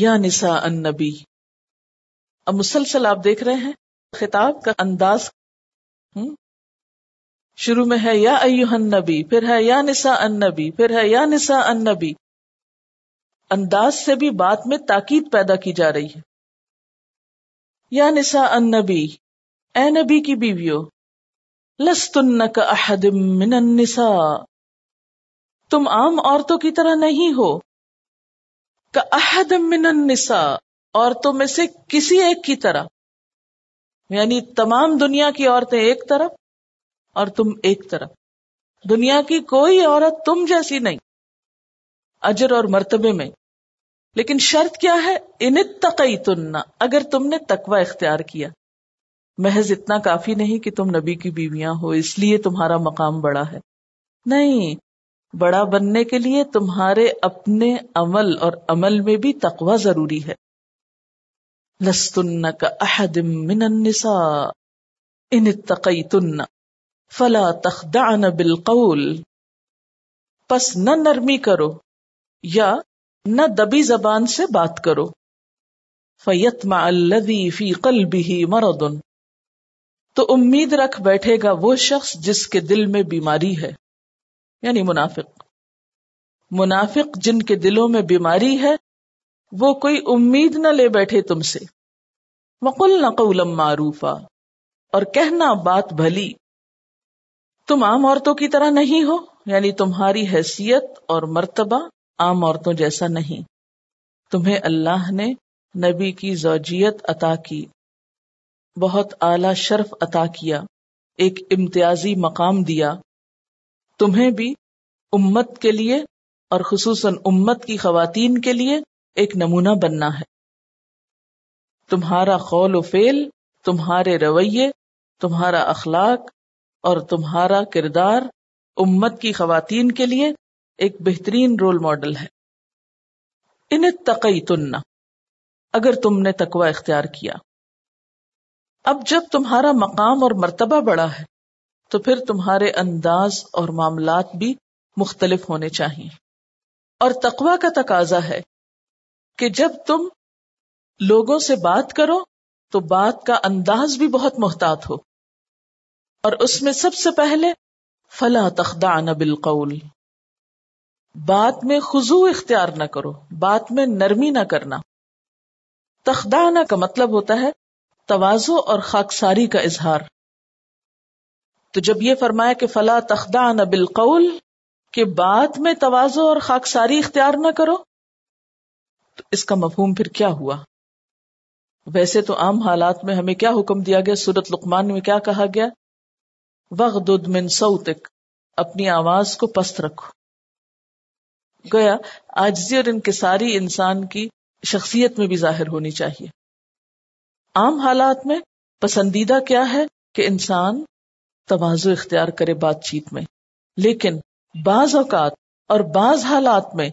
یا نساء النبی۔ اب مسلسل آپ دیکھ رہے ہیں خطاب کا انداز، شروع میں ہے یا ایہا النبی، پھر ہے یا نساء النبی، پھر ہے یا نساء النبی۔ انداز سے بھی بات میں تاکید پیدا کی جا رہی ہے۔ یا نساء النبی، اے نبی کی بیویو، لستن کاحد من النساء، تم عام عورتوں کی طرح نہیں ہو، کاحد من النساء، عورتوں میں سے کسی ایک کی طرح، یعنی تمام دنیا کی عورتیں ایک طرف اور تم ایک طرف، دنیا کی کوئی عورت تم جیسی نہیں اجر اور مرتبے میں، لیکن شرط کیا ہے؟ ان اتقیتن، اگر تم نے تقوی اختیار کیا۔ محض اتنا کافی نہیں کہ تم نبی کی بیویاں ہو اس لیے تمہارا مقام بڑا ہے، نہیں، بڑا بننے کے لیے تمہارے اپنے عمل اور عمل میں بھی تقوی ضروری ہے۔ لستن کاحد من النساء ان اتقیتن فلا تخدعن بالقول، پس نہ نرمی کرو یا نہ دبی زبان سے بات کرو، فیطمع الذی فی قلبہ مرض، تو امید رکھ بیٹھے گا وہ شخص جس کے دل میں بیماری ہے، یعنی منافق۔ منافق جن کے دلوں میں بیماری ہے وہ کوئی امید نہ لے بیٹھے تم سے۔ وقلنا قولا معروفا، اور کہنا بات بھلی، تم عام عورتوں کی طرح نہیں ہو، یعنی تمہاری حیثیت اور مرتبہ عام عورتوں جیسا نہیں، تمہیں اللہ نے نبی کی زوجیت عطا کی، بہت اعلیٰ شرف عطا کیا، ایک امتیازی مقام دیا، تمہیں بھی امت کے لیے اور خصوصاً امت کی خواتین کے لیے ایک نمونہ بننا ہے۔ تمہارا قول و فعل، تمہارے رویے، تمہارا اخلاق اور تمہارا کردار امت کی خواتین کے لیے ایک بہترین رول ماڈل ہے۔ ان اتقیتن، اگر تم نے تقوی اختیار کیا۔ اب جب تمہارا مقام اور مرتبہ بڑا ہے تو پھر تمہارے انداز اور معاملات بھی مختلف ہونے چاہیے، اور تقوی کا تقاضا ہے کہ جب تم لوگوں سے بات کرو تو بات کا انداز بھی بہت محتاط ہو، اور اس میں سب سے پہلے فلا تخدعن بالقول، بات میں خضوع اختیار نہ کرو، بات میں نرمی نہ کرنا۔ تخدعنا کا مطلب ہوتا ہے تواضع اور خاکساری کا اظہار۔ تو جب یہ فرمایا کہ فلا تخدعن بالقول، کہ بات میں تواضع اور خاکساری اختیار نہ کرو، تو اس کا مفہوم پھر کیا ہوا؟ ویسے تو عام حالات میں ہمیں کیا حکم دیا گیا؟ سورۃ لقمان میں کیا کہا گیا؟ واغضض من صوتک، اپنی آواز کو پست رکھو۔ گویا عاجزی اور انکساری انسان کی شخصیت میں بھی ظاہر ہونی چاہیے۔ عام حالات میں پسندیدہ کیا ہے؟ کہ انسان تواضع اختیار کرے بات چیت میں، لیکن بعض اوقات اور بعض حالات میں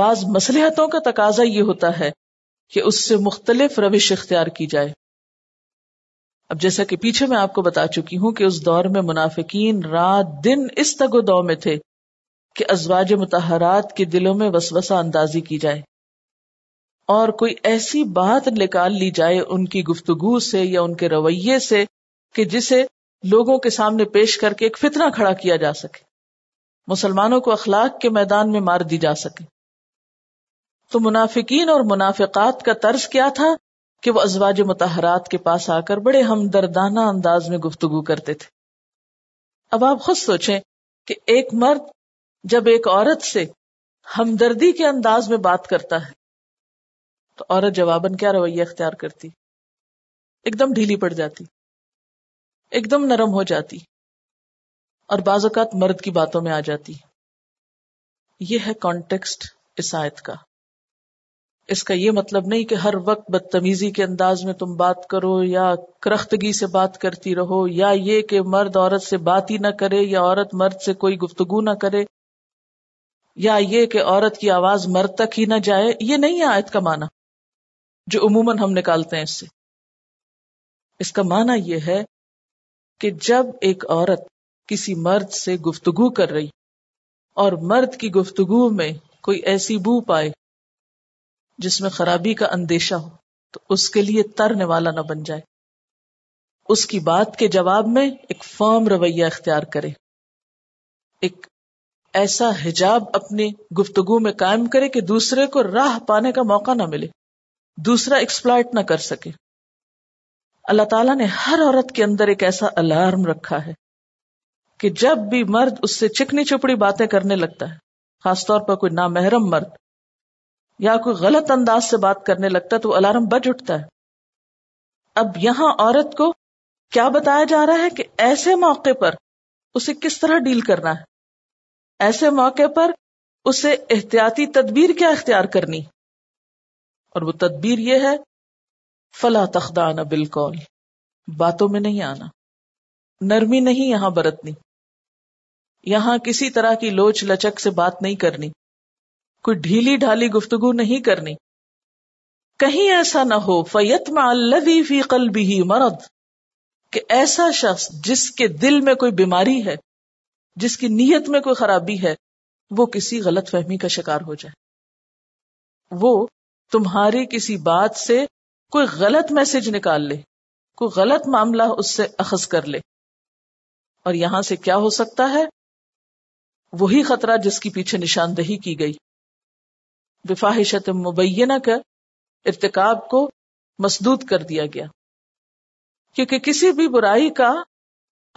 بعض مصلحتوں کا تقاضا یہ ہوتا ہے کہ اس سے مختلف روش اختیار کی جائے۔ اب جیسا کہ پیچھے میں آپ کو بتا چکی ہوں کہ اس دور میں منافقین رات دن اس تگ و دو میں تھے کہ ازواج مطہرات کے دلوں میں وسوسہ اندازی کی جائے، اور کوئی ایسی بات نکال لی جائے ان کی گفتگو سے یا ان کے رویے سے کہ جسے لوگوں کے سامنے پیش کر کے ایک فتنہ کھڑا کیا جا سکے، مسلمانوں کو اخلاق کے میدان میں مار دی جا سکے۔ تو منافقین اور منافقات کا طرز کیا تھا کہ وہ ازواج مطہرات کے پاس آ کر بڑے ہمدردانہ انداز میں گفتگو کرتے تھے۔ اب آپ خود سوچیں کہ ایک مرد جب ایک عورت سے ہمدردی کے انداز میں بات کرتا ہے تو عورت جواباً کیا رویہ اختیار کرتی؟ ایک دم ڈھیلی پڑ جاتی، ایک دم نرم ہو جاتی، اور بعض اوقات مرد کی باتوں میں آ جاتی۔ یہ ہے کانٹیکسٹ اس آیت کا۔ اس کا یہ مطلب نہیں کہ ہر وقت بدتمیزی کے انداز میں تم بات کرو یا کرختگی سے بات کرتی رہو، یا یہ کہ مرد عورت سے بات ہی نہ کرے یا عورت مرد سے کوئی گفتگو نہ کرے، یا یہ کہ عورت کی آواز مرد تک ہی نہ جائے۔ یہ نہیں ہے آیت کا معنی جو عموماً ہم نکالتے ہیں اس سے۔ اس کا معنی یہ ہے کہ جب ایک عورت کسی مرد سے گفتگو کر رہی اور مرد کی گفتگو میں کوئی ایسی بو پائے جس میں خرابی کا اندیشہ ہو تو اس کے لیے ترنے والا نہ بن جائے، اس کی بات کے جواب میں ایک فرم رویہ اختیار کرے، ایک ایسا حجاب اپنی گفتگو میں قائم کرے کہ دوسرے کو راہ پانے کا موقع نہ ملے، دوسرا ایکسپلائٹ نہ کر سکے۔ اللہ تعالیٰ نے ہر عورت کے اندر ایک ایسا الارم رکھا ہے کہ جب بھی مرد اس سے چکنی چپڑی باتیں کرنے لگتا ہے، خاص طور پر کوئی نامحرم مرد یا کوئی غلط انداز سے بات کرنے لگتا ہے، تو الارم بج اٹھتا ہے۔ اب یہاں عورت کو کیا بتایا جا رہا ہے کہ ایسے موقع پر اسے کس طرح ڈیل کرنا ہے، ایسے موقع پر اسے احتیاطی تدبیر کیا اختیار کرنی، اور وہ تدبیر یہ ہے فلا تخدعن بالقول، باتوں میں نہیں آنا، نرمی نہیں یہاں برتنی، یہاں کسی طرح کی لوچ لچک سے بات نہیں کرنی، کوئی ڈھیلی ڈھالی گفتگو نہیں کرنی، کہیں ایسا نہ ہو فَيَطْمَعَ الَّذِي فِي قَلْبِهِ مَرَضٌ، کہ ایسا شخص جس کے دل میں کوئی بیماری ہے، جس کی نیت میں کوئی خرابی ہے، وہ کسی غلط فہمی کا شکار ہو جائے، وہ تمہاری کسی بات سے کوئی غلط میسج نکال لے، کوئی غلط معاملہ اس سے اخذ کر لے، اور یہاں سے کیا ہو سکتا ہے؟ وہی خطرہ جس کی پیچھے نشاندہی کی گئی، بفاحشۃ مبینہ کا ارتکاب کو مسدود کر دیا گیا، کیونکہ کسی بھی برائی کا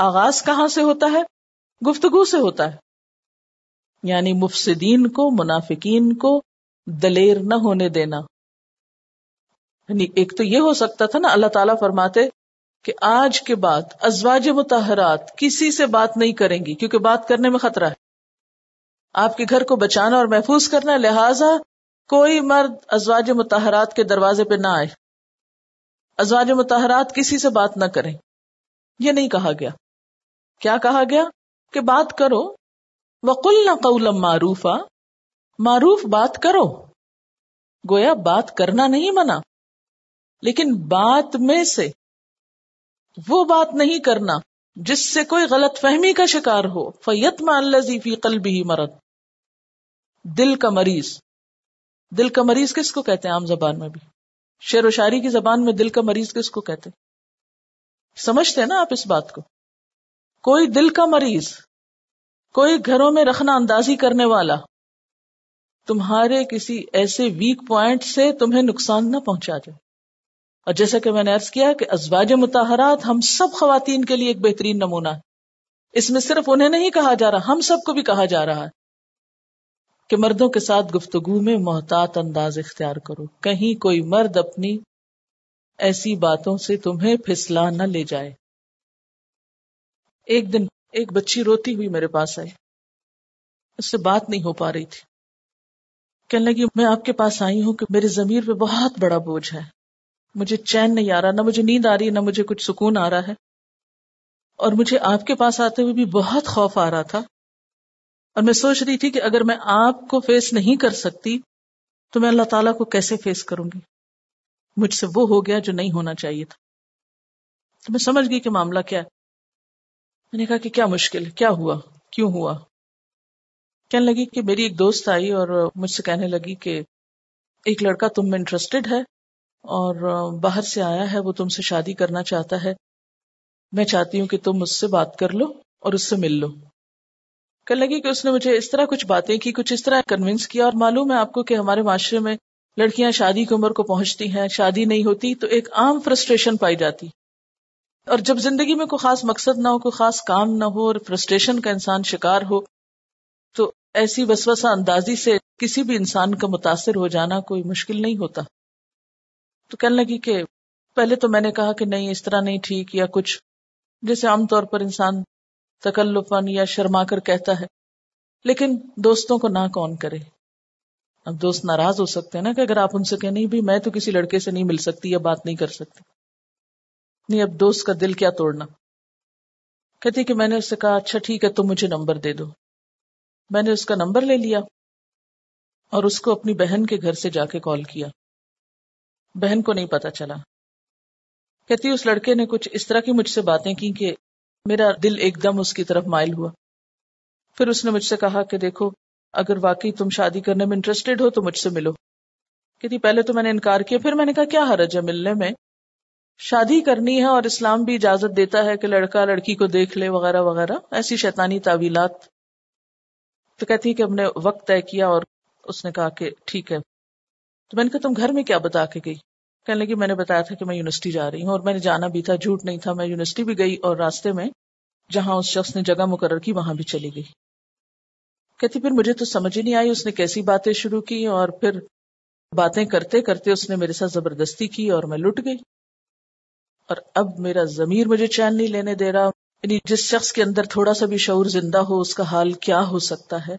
آغاز کہاں سے ہوتا ہے؟ گفتگو سے ہوتا ہے۔ یعنی مفسدین کو، منافقین کو دلیر نہ ہونے دینا۔ یعنی ایک تو یہ ہو سکتا تھا نا، اللہ تعالیٰ فرماتے کہ آج کے بعد ازواج مطہرات کسی سے بات نہیں کریں گی، کیونکہ بات کرنے میں خطرہ ہے، آپ کے گھر کو بچانا اور محفوظ کرنا، لہٰذا کوئی مرد ازواج مطہرات کے دروازے پہ نہ آئے، ازواج مطہرات کسی سے بات نہ کریں۔ یہ نہیں کہا گیا، کیا کہا گیا؟ کہ بات کرو، وَقُلْنَ قَوْلًا مَعْرُوفًا، معروف بات کرو، گویا بات کرنا نہیں منع، لیکن بات میں سے وہ بات نہیں کرنا جس سے کوئی غلط فہمی کا شکار ہو۔ فَيَطْمَعَ الَّذِي فِي قَلْبِهِ مَرَضٌ، دل کا مریض۔ دل کا مریض کس کو کہتے ہیں؟ عام زبان میں بھی، شعر و شاعری کی زبان میں دل کا مریض کس کو کہتے ہیں؟ سمجھتے ہیں نا آپ اس بات کو؟ کوئی دل کا مریض، کوئی گھروں میں رخنہ اندازی کرنے والا تمہارے کسی ایسے ویک پوائنٹ سے تمہیں نقصان نہ پہنچا جائے۔ اور جیسا کہ میں نے عرض کیا کہ ازواج مطہرات ہم سب خواتین کے لیے ایک بہترین نمونہ ہے۔ اس میں صرف انہیں نہیں کہا جا رہا، ہم سب کو بھی کہا جا رہا ہے کہ مردوں کے ساتھ گفتگو میں محتاط انداز اختیار کرو، کہیں کوئی مرد اپنی ایسی باتوں سے تمہیں پھسلا نہ لے جائے۔ ایک دن ایک بچی روتی ہوئی میرے پاس آئی، اس سے بات نہیں ہو پا رہی تھی، کہنے لگی میں آپ کے پاس آئی ہوں کہ میرے ضمیر پہ بہت بڑا بوجھ ہے، مجھے چین نہیں آ رہا، نہ مجھے نیند آ رہی، نہ مجھے کچھ سکون آ رہا ہے، اور مجھے آپ کے پاس آتے ہوئے بھی بہت خوف آ رہا تھا، اور میں سوچ رہی تھی کہ اگر میں آپ کو فیس نہیں کر سکتی تو میں اللہ تعالیٰ کو کیسے فیس کروں گی۔ مجھ سے وہ ہو گیا جو نہیں ہونا چاہیے تھا، تو میں سمجھ گئی کہ معاملہ کیا ہے۔ میں نے کہا کہ کیا مشکل ہے، کیا ہوا، کیوں ہوا؟ کہنے لگی کہ میری ایک دوست آئی اور مجھ سے کہنے لگی کہ ایک لڑکا تم میں انٹرسٹڈ ہے اور باہر سے آیا ہے، وہ تم سے شادی کرنا چاہتا ہے، میں چاہتی ہوں کہ تم اس سے بات کر لو اور اس سے مل لو۔ کہنے لگی کہ اس نے مجھے اس طرح کچھ باتیں کی، کچھ اس طرح کنونس کیا، اور معلوم ہے آپ کو کہ ہمارے معاشرے میں لڑکیاں شادی کی عمر کو پہنچتی ہیں، شادی نہیں ہوتی تو ایک عام فرسٹریشن پائی جاتی، اور جب زندگی میں کوئی خاص مقصد نہ ہو، کوئی خاص کام نہ ہو، اور فرسٹریشن کا انسان شکار ہو، تو ایسی وسوسہ اندازی سے کسی بھی انسان کا متاثر ہو جانا کوئی مشکل نہیں ہوتا۔ تو کہنے لگی کہ پہلے تو میں نے کہا کہ نہیں اس طرح نہیں ٹھیک، یا کچھ جیسے عام طور پر انسان تکلفاً یا شرما کر کہتا ہے، لیکن دوستوں کو نہ کون کرے، اب دوست ناراض ہو سکتے ہیں نا کہ اگر آپ ان سے کہیں نہیں بھی میں تو کسی لڑکے سے نہیں مل سکتی یا بات نہیں کر سکتی، نہیں اب دوست کا دل کیا توڑنا۔ کہتی کہ میں نے اس سے کہا اچھا ٹھیک ہے تم مجھے نمبر دے دو، میں نے اس کا نمبر لے لیا اور اس کو اپنی بہن کے گھر سے جا کے کال کیا، بہن کو نہیں پتا چلا۔ کہتی اس لڑکے نے کچھ اس طرح کی مجھ سے باتیں کی کہ میرا دل ایک دم اس کی طرف مائل ہوا، پھر اس نے مجھ سے کہا کہ دیکھو اگر واقعی تم شادی کرنے میں انٹرسٹڈ ہو تو مجھ سے ملو، کہتی پہلے تو میں نے انکار کیا، پھر میں نے کہا کیا حرج ہے ملنے میں، شادی کرنی ہے اور اسلام بھی اجازت دیتا ہے کہ لڑکا لڑکی کو دیکھ لے وغیرہ وغیرہ، ایسی شیطانی تعویلات. تو کہتی ہے کہ ہم نے وقت طے کیا اور اس نے کہا کہ ٹھیک ہے. تو میں نے کہا تم گھر میں کیا بتا کے گئی؟ کہنے لگی میں نے بتایا تھا کہ میں یونیورسٹی جا رہی ہوں، اور میں نے جانا بھی تھا، جھوٹ نہیں تھا، میں یونیورسٹی بھی گئی اور راستے میں جہاں اس شخص نے جگہ مقرر کی وہاں بھی چلی گئی. کہتی پھر مجھے تو سمجھ ہی نہیں آئی اس نے کیسی باتیں شروع کی، اور پھر باتیں کرتے کرتے اس نے میرے ساتھ زبردستی کی اور میں لٹ گئی، اور اب میرا ضمیر مجھے چین نہیں لینے دے رہا. یعنی جس شخص کے اندر تھوڑا سا بھی شعور زندہ ہو اس کا حال کیا ہو سکتا ہے.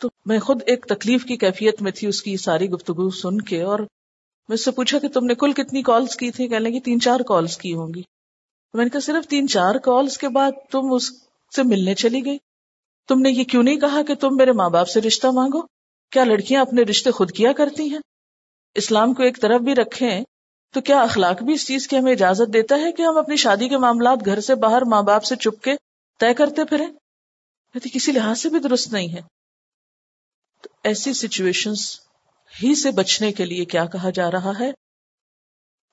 تو میں خود ایک تکلیف کی کیفیت میں تھی اس کی ساری گفتگو سن کے، اور میں اس سے پوچھا کہ تم نے کل کتنی کالز کی تھی؟ کہنے لگی 3-4 کالز کی ہوں گی. میں نے کہا صرف 3-4 کالز کے بعد تم اس سے ملنے چلی گئی؟ تم نے یہ کیوں نہیں کہا کہ تم میرے ماں باپ سے رشتہ مانگو؟ کیا لڑکیاں اپنے رشتے خود کیا کرتی ہیں؟ اسلام کو ایک طرف بھی رکھیں تو کیا اخلاق بھی اس چیز کی ہمیں اجازت دیتا ہے کہ ہم اپنی شادی کے معاملات گھر سے باہر ماں باپ سے چھپ کے طے کرتے پھریں؟ کسی لحاظ سے بھی درست نہیں ہے. تو ایسی سچویشنز ہی سے بچنے کے لیے کیا کہا جا رہا ہے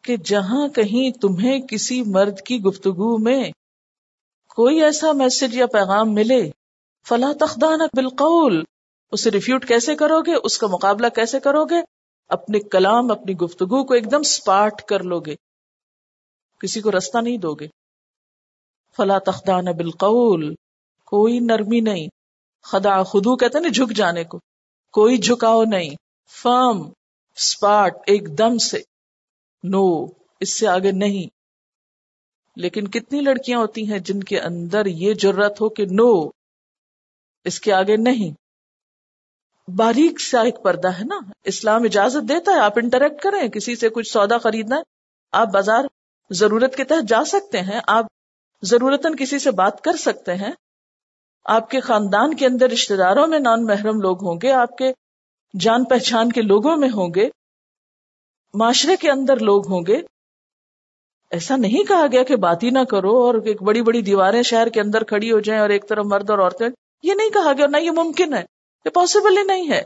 کہ جہاں کہیں تمہیں کسی مرد کی گفتگو میں کوئی ایسا میسج یا پیغام ملے، فلا تخدعن بالقول، اسے ریفیوٹ کیسے کرو گے، اس کا مقابلہ کیسے کرو گے؟ اپنے کلام، اپنی گفتگو کو ایک دم سپاٹ کر لو گے، کسی کو رستہ نہیں دو گے. فلا تخدعن بالقول، کوئی نرمی نہیں. خدا خدو کہتے ہیں جھک جانے کو، کوئی جھکاؤ نہیں، فرم، سپاٹ، ایک دم سے، نو، اس سے آگے نہیں. لیکن کتنی لڑکیاں ہوتی ہیں جن کے اندر یہ جرات ہو کہ نو، اس کے آگے نہیں. باریک سا ایک پردہ ہے نا، اسلام اجازت دیتا ہے آپ انٹریکٹ کریں، کسی سے کچھ سودا خریدنا ہے آپ بازار ضرورت کے تحت جا سکتے ہیں، آپ ضرورتاً کسی سے بات کر سکتے ہیں، آپ کے خاندان کے اندر رشتہ داروں میں نان محرم لوگ ہوں گے، آپ کے جان پہچان کے لوگوں میں ہوں گے، معاشرے کے اندر لوگ ہوں گے. ایسا نہیں کہا گیا کہ بات ہی نہ کرو اور ایک بڑی بڑی دیواریں شہر کے اندر کھڑی ہو جائیں اور ایک طرف مرد اور عورتیں، یہ نہیں کہا گیا، اور نہ یہ ممکن ہے، یہ پاسبل ہی نہیں ہے.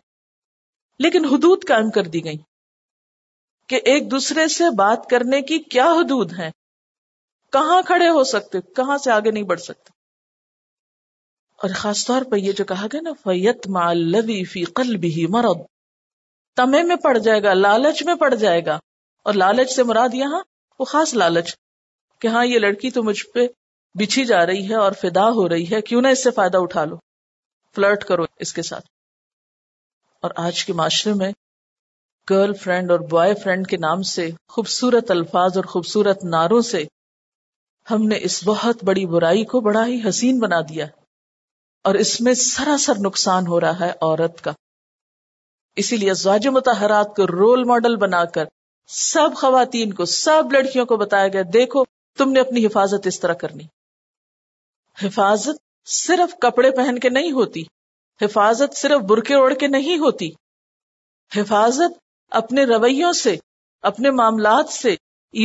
لیکن حدود قائم کر دی گئی کہ ایک دوسرے سے بات کرنے کی کیا حدود ہیں، کہاں کھڑے ہو سکتے، کہاں سے آگے نہیں بڑھ سکتے. اور خاص طور پر یہ جو کہا گیا نا، فَيَطْمَعَ الَّذِي فِي قَلْبِهِ مَرَضٌ، طمع میں پڑ جائے گا، لالچ میں پڑ جائے گا. اور لالچ سے مراد یہاں وہ خاص لالچ کہ ہاں یہ لڑکی تو مجھ پہ بچھی جا رہی ہے اور فدا ہو رہی ہے، کیوں نہ اس سے فائدہ اٹھا لو، فلرٹ کرو اس کے ساتھ. اور آج کے معاشرے میں گرل فرینڈ اور بوائے فرینڈ کے نام سے، خوبصورت الفاظ اور خوبصورت نعروں سے ہم نے اس بہت بڑی برائی کو بڑا ہی حسین بنا دیا، اور اس میں سراسر نقصان ہو رہا ہے عورت کا. اسی لیے ازواج مطہرات کو رول ماڈل بنا کر سب خواتین کو، سب لڑکیوں کو بتایا گیا دیکھو تم نے اپنی حفاظت اس طرح کرنی. حفاظت صرف کپڑے پہن کے نہیں ہوتی، حفاظت صرف برقعے اوڑھ کے نہیں ہوتی، حفاظت اپنے رویوں سے، اپنے معاملات سے،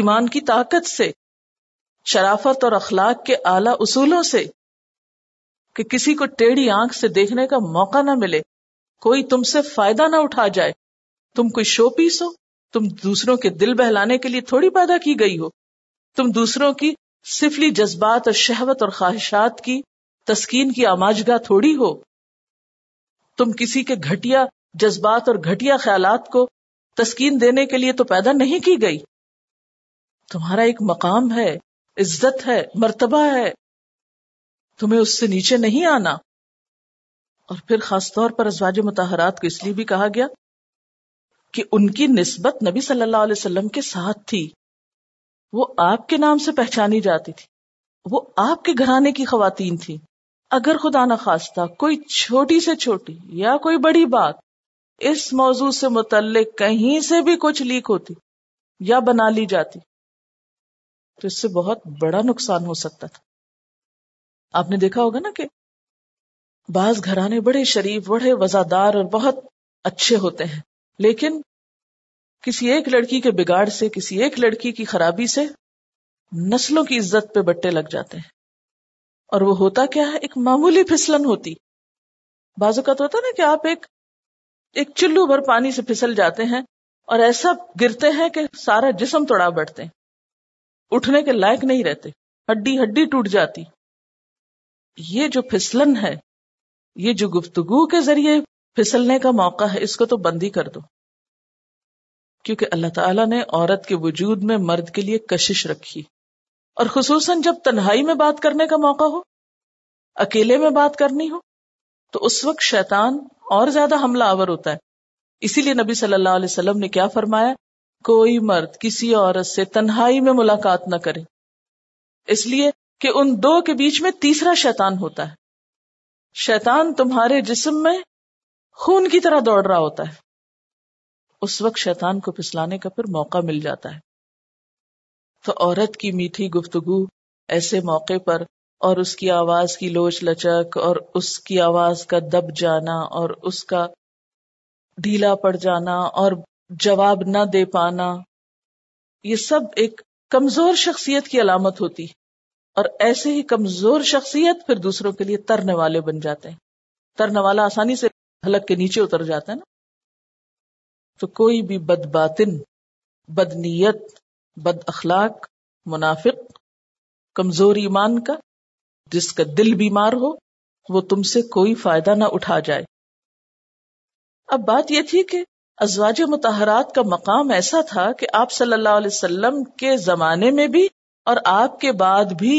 ایمان کی طاقت سے، شرافت اور اخلاق کے اعلیٰ اصولوں سے، کہ کسی کو ٹیڑھی آنکھ سے دیکھنے کا موقع نہ ملے، کوئی تم سے فائدہ نہ اٹھا جائے، تم کوئی شو پیس ہو، تم دوسروں کے دل بہلانے کے لیے تھوڑی پیدا کی گئی ہو، تم دوسروں کی سفلی جذبات اور شہوت اور خواہشات کی تسکین کی آماجگاہ تھوڑی ہو، تم کسی کے گھٹیا جذبات اور گھٹیا خیالات کو تسکین دینے کے لیے تو پیدا نہیں کی گئی. تمہارا ایک مقام ہے، عزت ہے، مرتبہ ہے، تمہیں اس سے نیچے نہیں آنا. اور پھر خاص طور پر ازواج مطہرات کو اس لیے بھی کہا گیا کہ ان کی نسبت نبی صلی اللہ علیہ وسلم کے ساتھ تھی، وہ آپ کے نام سے پہچانی جاتی تھی، وہ آپ کے گھرانے کی خواتین تھی. اگر خدا نخواستہ کوئی چھوٹی سے چھوٹی یا کوئی بڑی بات اس موضوع سے متعلق کہیں سے بھی کچھ لیک ہوتی یا بنا لی جاتی تو اس سے بہت بڑا نقصان ہو سکتا تھا. آپ نے دیکھا ہوگا نا کہ بعض گھرانے بڑے شریف، بڑے وزادار اور بہت اچھے ہوتے ہیں، لیکن کسی ایک لڑکی کے بگاڑ سے، کسی ایک لڑکی کی خرابی سے نسلوں کی عزت پہ بٹے لگ جاتے ہیں. اور وہ ہوتا کیا ہے، ایک معمولی پھسلن ہوتی. بعض اوقات ہوتا نا کہ آپ ایک ایک چلو بھر پانی سے پھسل جاتے ہیں اور ایسا گرتے ہیں کہ سارا جسم توڑا بیٹھتے ہیں، اٹھنے کے لائق نہیں رہتے، ہڈی ہڈی ٹوٹ جاتی. یہ جو پھسلن ہے، یہ جو گفتگو کے ذریعے پھسلنے کا موقع ہے، اس کو تو بندی کر دو، کیونکہ اللہ تعالیٰ نے عورت کے وجود میں مرد کے لیے کشش رکھی، اور خصوصاً جب تنہائی میں بات کرنے کا موقع ہو، اکیلے میں بات کرنی ہو، تو اس وقت شیطان اور زیادہ حملہ آور ہوتا ہے. اسی لیے نبی صلی اللہ علیہ وسلم نے کیا فرمایا، کوئی مرد کسی عورت سے تنہائی میں ملاقات نہ کرے، اس لیے کہ ان دو کے بیچ میں تیسرا شیطان ہوتا ہے. شیطان تمہارے جسم میں خون کی طرح دوڑ رہا ہوتا ہے، اس وقت شیطان کو پھسلانے کا پھر موقع مل جاتا ہے. تو عورت کی میٹھی گفتگو ایسے موقع پر، اور اس کی آواز کی لوچ لچک، اور اس کی آواز کا دب جانا، اور اس کا ڈھیلا پڑ جانا، اور جواب نہ دے پانا، یہ سب ایک کمزور شخصیت کی علامت ہوتی، اور ایسے ہی کمزور شخصیت پھر دوسروں کے لیے ترنے والے بن جاتے ہیں. ترنے والا آسانی سے حلق کے نیچے اتر جاتا ہے نا. تو کوئی بھی بد باطن، بد نیت، بد اخلاق، منافق، کمزور ایمان کا، جس کا دل بیمار ہو، وہ تم سے کوئی فائدہ نہ اٹھا جائے. اب بات یہ تھی کہ ازواج مطہرات کا مقام ایسا تھا کہ آپ صلی اللہ علیہ وسلم کے زمانے میں بھی اور آپ کے بعد بھی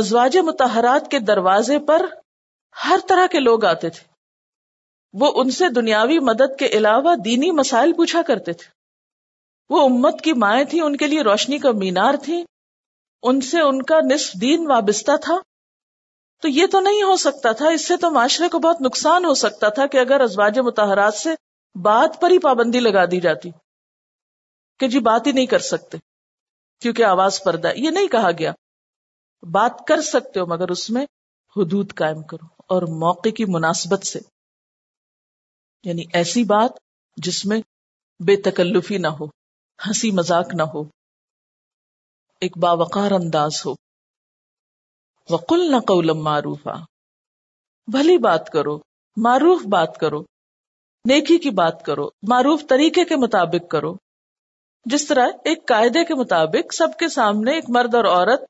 ازواج مطہرات کے دروازے پر ہر طرح کے لوگ آتے تھے. وہ ان سے دنیاوی مدد کے علاوہ دینی مسائل پوچھا کرتے تھے. وہ امت کی مائیں تھیں، ان کے لیے روشنی کا مینار تھیں، ان سے ان کا نصف دین وابستہ تھا. تو یہ تو نہیں ہو سکتا تھا، اس سے تو معاشرے کو بہت نقصان ہو سکتا تھا کہ اگر ازواج مطہرات سے بات پر ہی پابندی لگا دی جاتی کہ جی بات ہی نہیں کر سکتے کیونکہ آواز پردہ. یہ نہیں کہا گیا، بات کر سکتے ہو مگر اس میں حدود قائم کرو اور موقع کی مناسبت سے، یعنی ایسی بات جس میں بے تکلفی نہ ہو، ہنسی مذاق نہ ہو، ایک باوقار انداز ہو. وَقُلْنَ قَوْلًا مَعْرُوفًا، بھلی بات کرو، معروف بات کرو، نیکی کی بات کرو، معروف طریقے کے مطابق کرو. جس طرح ایک قاعدے کے مطابق سب کے سامنے ایک مرد اور عورت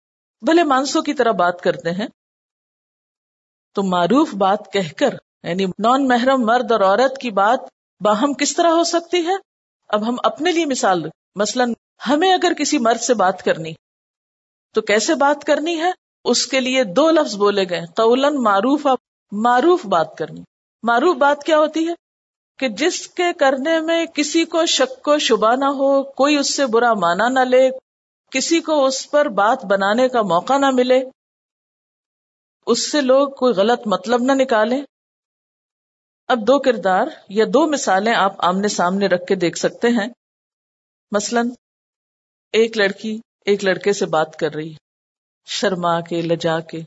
بھلے مانسوں کی طرح بات کرتے ہیں، تو معروف بات کہہ کر، یعنی نان محرم مرد اور عورت کی بات باہم کس طرح ہو سکتی ہے. اب ہم اپنے لیے مثال دیں، مثلاً ہمیں اگر کسی مرد سے بات کرنی تو کیسے بات کرنی ہے، اس کے لیے دو لفظ بولے گئے، قولاً معروفا، معروف بات کرنی. معروف بات کیا ہوتی ہے کہ جس کے کرنے میں کسی کو شک و شبہ نہ ہو، کوئی اس سے برا مانا نہ لے، کسی کو اس پر بات بنانے کا موقع نہ ملے، اس سے لوگ کوئی غلط مطلب نہ نکالیں. اب دو کردار یا دو مثالیں آپ آمنے سامنے رکھ کے دیکھ سکتے ہیں. مثلاً ایک لڑکی ایک لڑکے سے بات کر رہی ہے، شرما کے لجا کے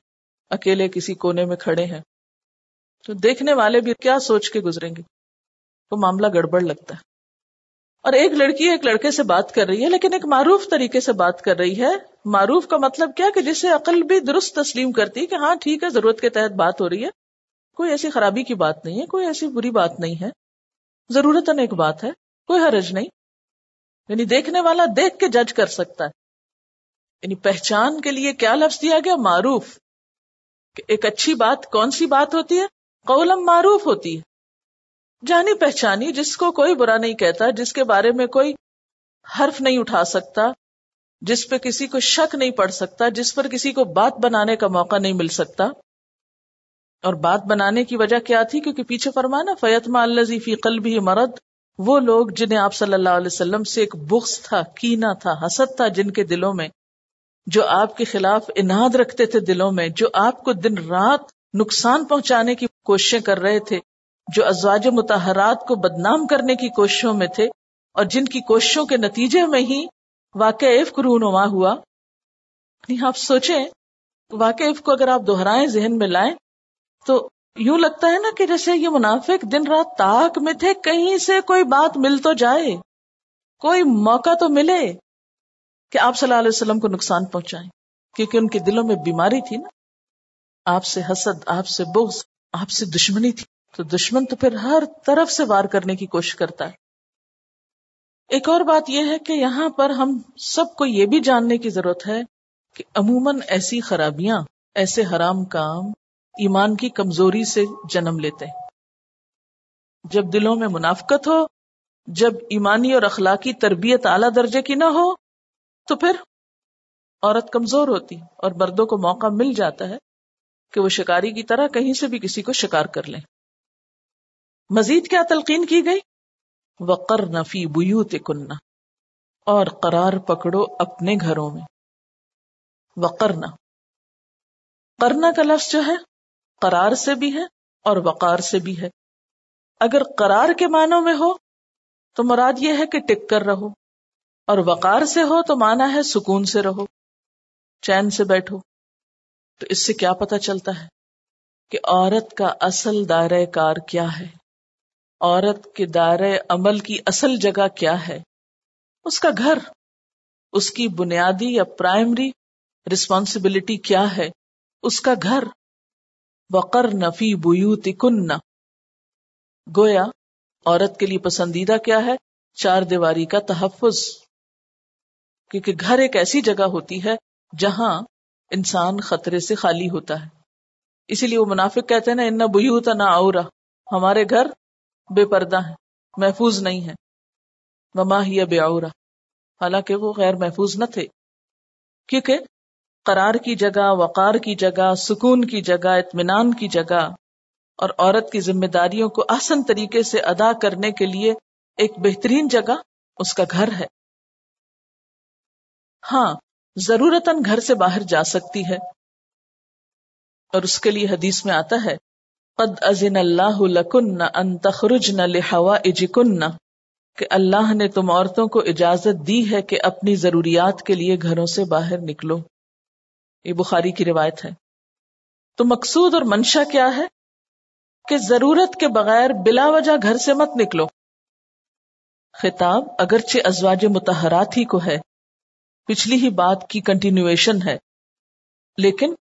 اکیلے کسی کونے میں کھڑے ہیں، تو دیکھنے والے بھی کیا سوچ کے گزریں گے، تو معاملہ گڑبڑ لگتا ہے. اور ایک لڑکی ایک لڑکے سے بات کر رہی ہے، لیکن ایک معروف طریقے سے بات کر رہی ہے. معروف کا مطلب کیا کہ جسے عقل بھی درست تسلیم کرتی کہ ہاں ٹھیک ہے، ضرورت کے تحت بات ہو رہی ہے، کوئی ایسی خرابی کی بات نہیں ہے، کوئی ایسی بری بات نہیں ہے، ضرورت ایک بات ہے، کوئی حرج نہیں. یعنی دیکھنے والا دیکھ کے جج کر سکتا ہے. یعنی پہچان کے لیے کیا لفظ دیا گیا، معروف. ایک اچھی بات کون سی بات ہوتی ہے، قولا معروف ہوتی ہے، جانی پہچانی، جس کو کوئی برا نہیں کہتا، جس کے بارے میں کوئی حرف نہیں اٹھا سکتا، جس پہ کسی کو شک نہیں پڑ سکتا، جس پر کسی کو بات بنانے کا موقع نہیں مل سکتا. اور بات بنانے کی وجہ کیا تھی، کیونکہ پیچھے فرمانا فَيَطْمَعَ الَّذِي فِي قَلْبِهِ مَرَضٌ، وہ لوگ جنہیں آپ صلی اللہ علیہ وسلم سے ایک بغض تھا، کینہ تھا، حسد تھا جن کے دلوں میں، جو آپ کے خلاف اناد رکھتے تھے دلوں میں، جو آپ کو دن رات نقصان پہنچانے کی کوششیں کر رہے تھے، جو ازواج مطہرات کو بدنام کرنے کی کوششوں میں تھے، اور جن کی کوششوں کے نتیجے میں ہی واقعہ عفق رونما ہوا. آپ سوچیں واقعہ عفق کو اگر آپ دہرائیں، ذہن میں لائیں، تو یوں لگتا ہے نا کہ جیسے یہ منافق دن رات تاک میں تھے کہیں سے کوئی بات مل تو جائے، کوئی موقع تو ملے کہ آپ صلی اللہ علیہ وسلم کو نقصان پہنچائیں، کیونکہ ان کے دلوں میں بیماری تھی نا، آپ سے حسد، آپ سے بغض، آپ سے دشمنی تھی. تو دشمن تو پھر ہر طرف سے وار کرنے کی کوشش کرتا ہے. ایک اور بات یہ ہے کہ یہاں پر ہم سب کو یہ بھی جاننے کی ضرورت ہے کہ عموماً ایسی خرابیاں, ایسے حرام کام ایمان کی کمزوری سے جنم لیتے ہیں. جب دلوں میں منافقت ہو, جب ایمانی اور اخلاقی تربیت اعلیٰ درجے کی نہ ہو, تو پھر عورت کمزور ہوتی اور مردوں کو موقع مل جاتا ہے کہ وہ شکاری کی طرح کہیں سے بھی کسی کو شکار کر لیں. مزید کیا تلقین کی گئی؟ وَقَرْنَ فِي بُيُوتِكُنَّ, اور قرار پکڑو اپنے گھروں میں. وقرنا, قرنا کا لفظ جو ہے قرار سے بھی ہے اور وقار سے بھی ہے. اگر قرار کے معنوں میں ہو تو مراد یہ ہے کہ ٹک کر رہو, اور وقار سے ہو تو معنی ہے سکون سے رہو, چین سے بیٹھو. تو اس سے کیا پتہ چلتا ہے کہ عورت کا اصل دائرہ کار کیا ہے, عورت کے دائرہ عمل کی اصل جگہ کیا ہے. اس کا گھر, اس کی بنیادی یا پرائمری رسپانسبلٹی کیا ہے, اس کا گھر. وقرن فی بیوتکن, گویا عورت کے لیے پسندیدہ کیا ہے؟ چار دیواری کا تحفظ, کیونکہ گھر ایک ایسی جگہ ہوتی ہے جہاں انسان خطرے سے خالی ہوتا ہے. اسی لیے وہ منافق کہتے ہیں نا, ان بیوتنا عورہ, ہمارے گھر بے پردہ ہیں, محفوظ نہیں ہیں. وما ہی بعورہ, حالانکہ وہ غیر محفوظ نہ تھے, کیونکہ قرار کی جگہ, وقار کی جگہ, سکون کی جگہ, اطمینان کی جگہ, اور عورت کی ذمہ داریوں کو احسن طریقے سے ادا کرنے کے لیے ایک بہترین جگہ اس کا گھر ہے. ہاں, ضرورتاً گھر سے باہر جا سکتی ہے, اور اس کے لیے حدیث میں آتا ہے قد اذن اللہ لکن ان تخرجن لحوائجکن, کہ اللہ نے تم عورتوں کو اجازت دی ہے کہ اپنی ضروریات کے لیے گھروں سے باہر نکلو. یہ بخاری کی روایت ہے. تو مقصود اور منشا کیا ہے کہ ضرورت کے بغیر بلا وجہ گھر سے مت نکلو. خطاب اگرچہ ازواج مطہرات ہی کو ہے, پچھلی ہی بات کی کنٹینیویشن ہے, لیکن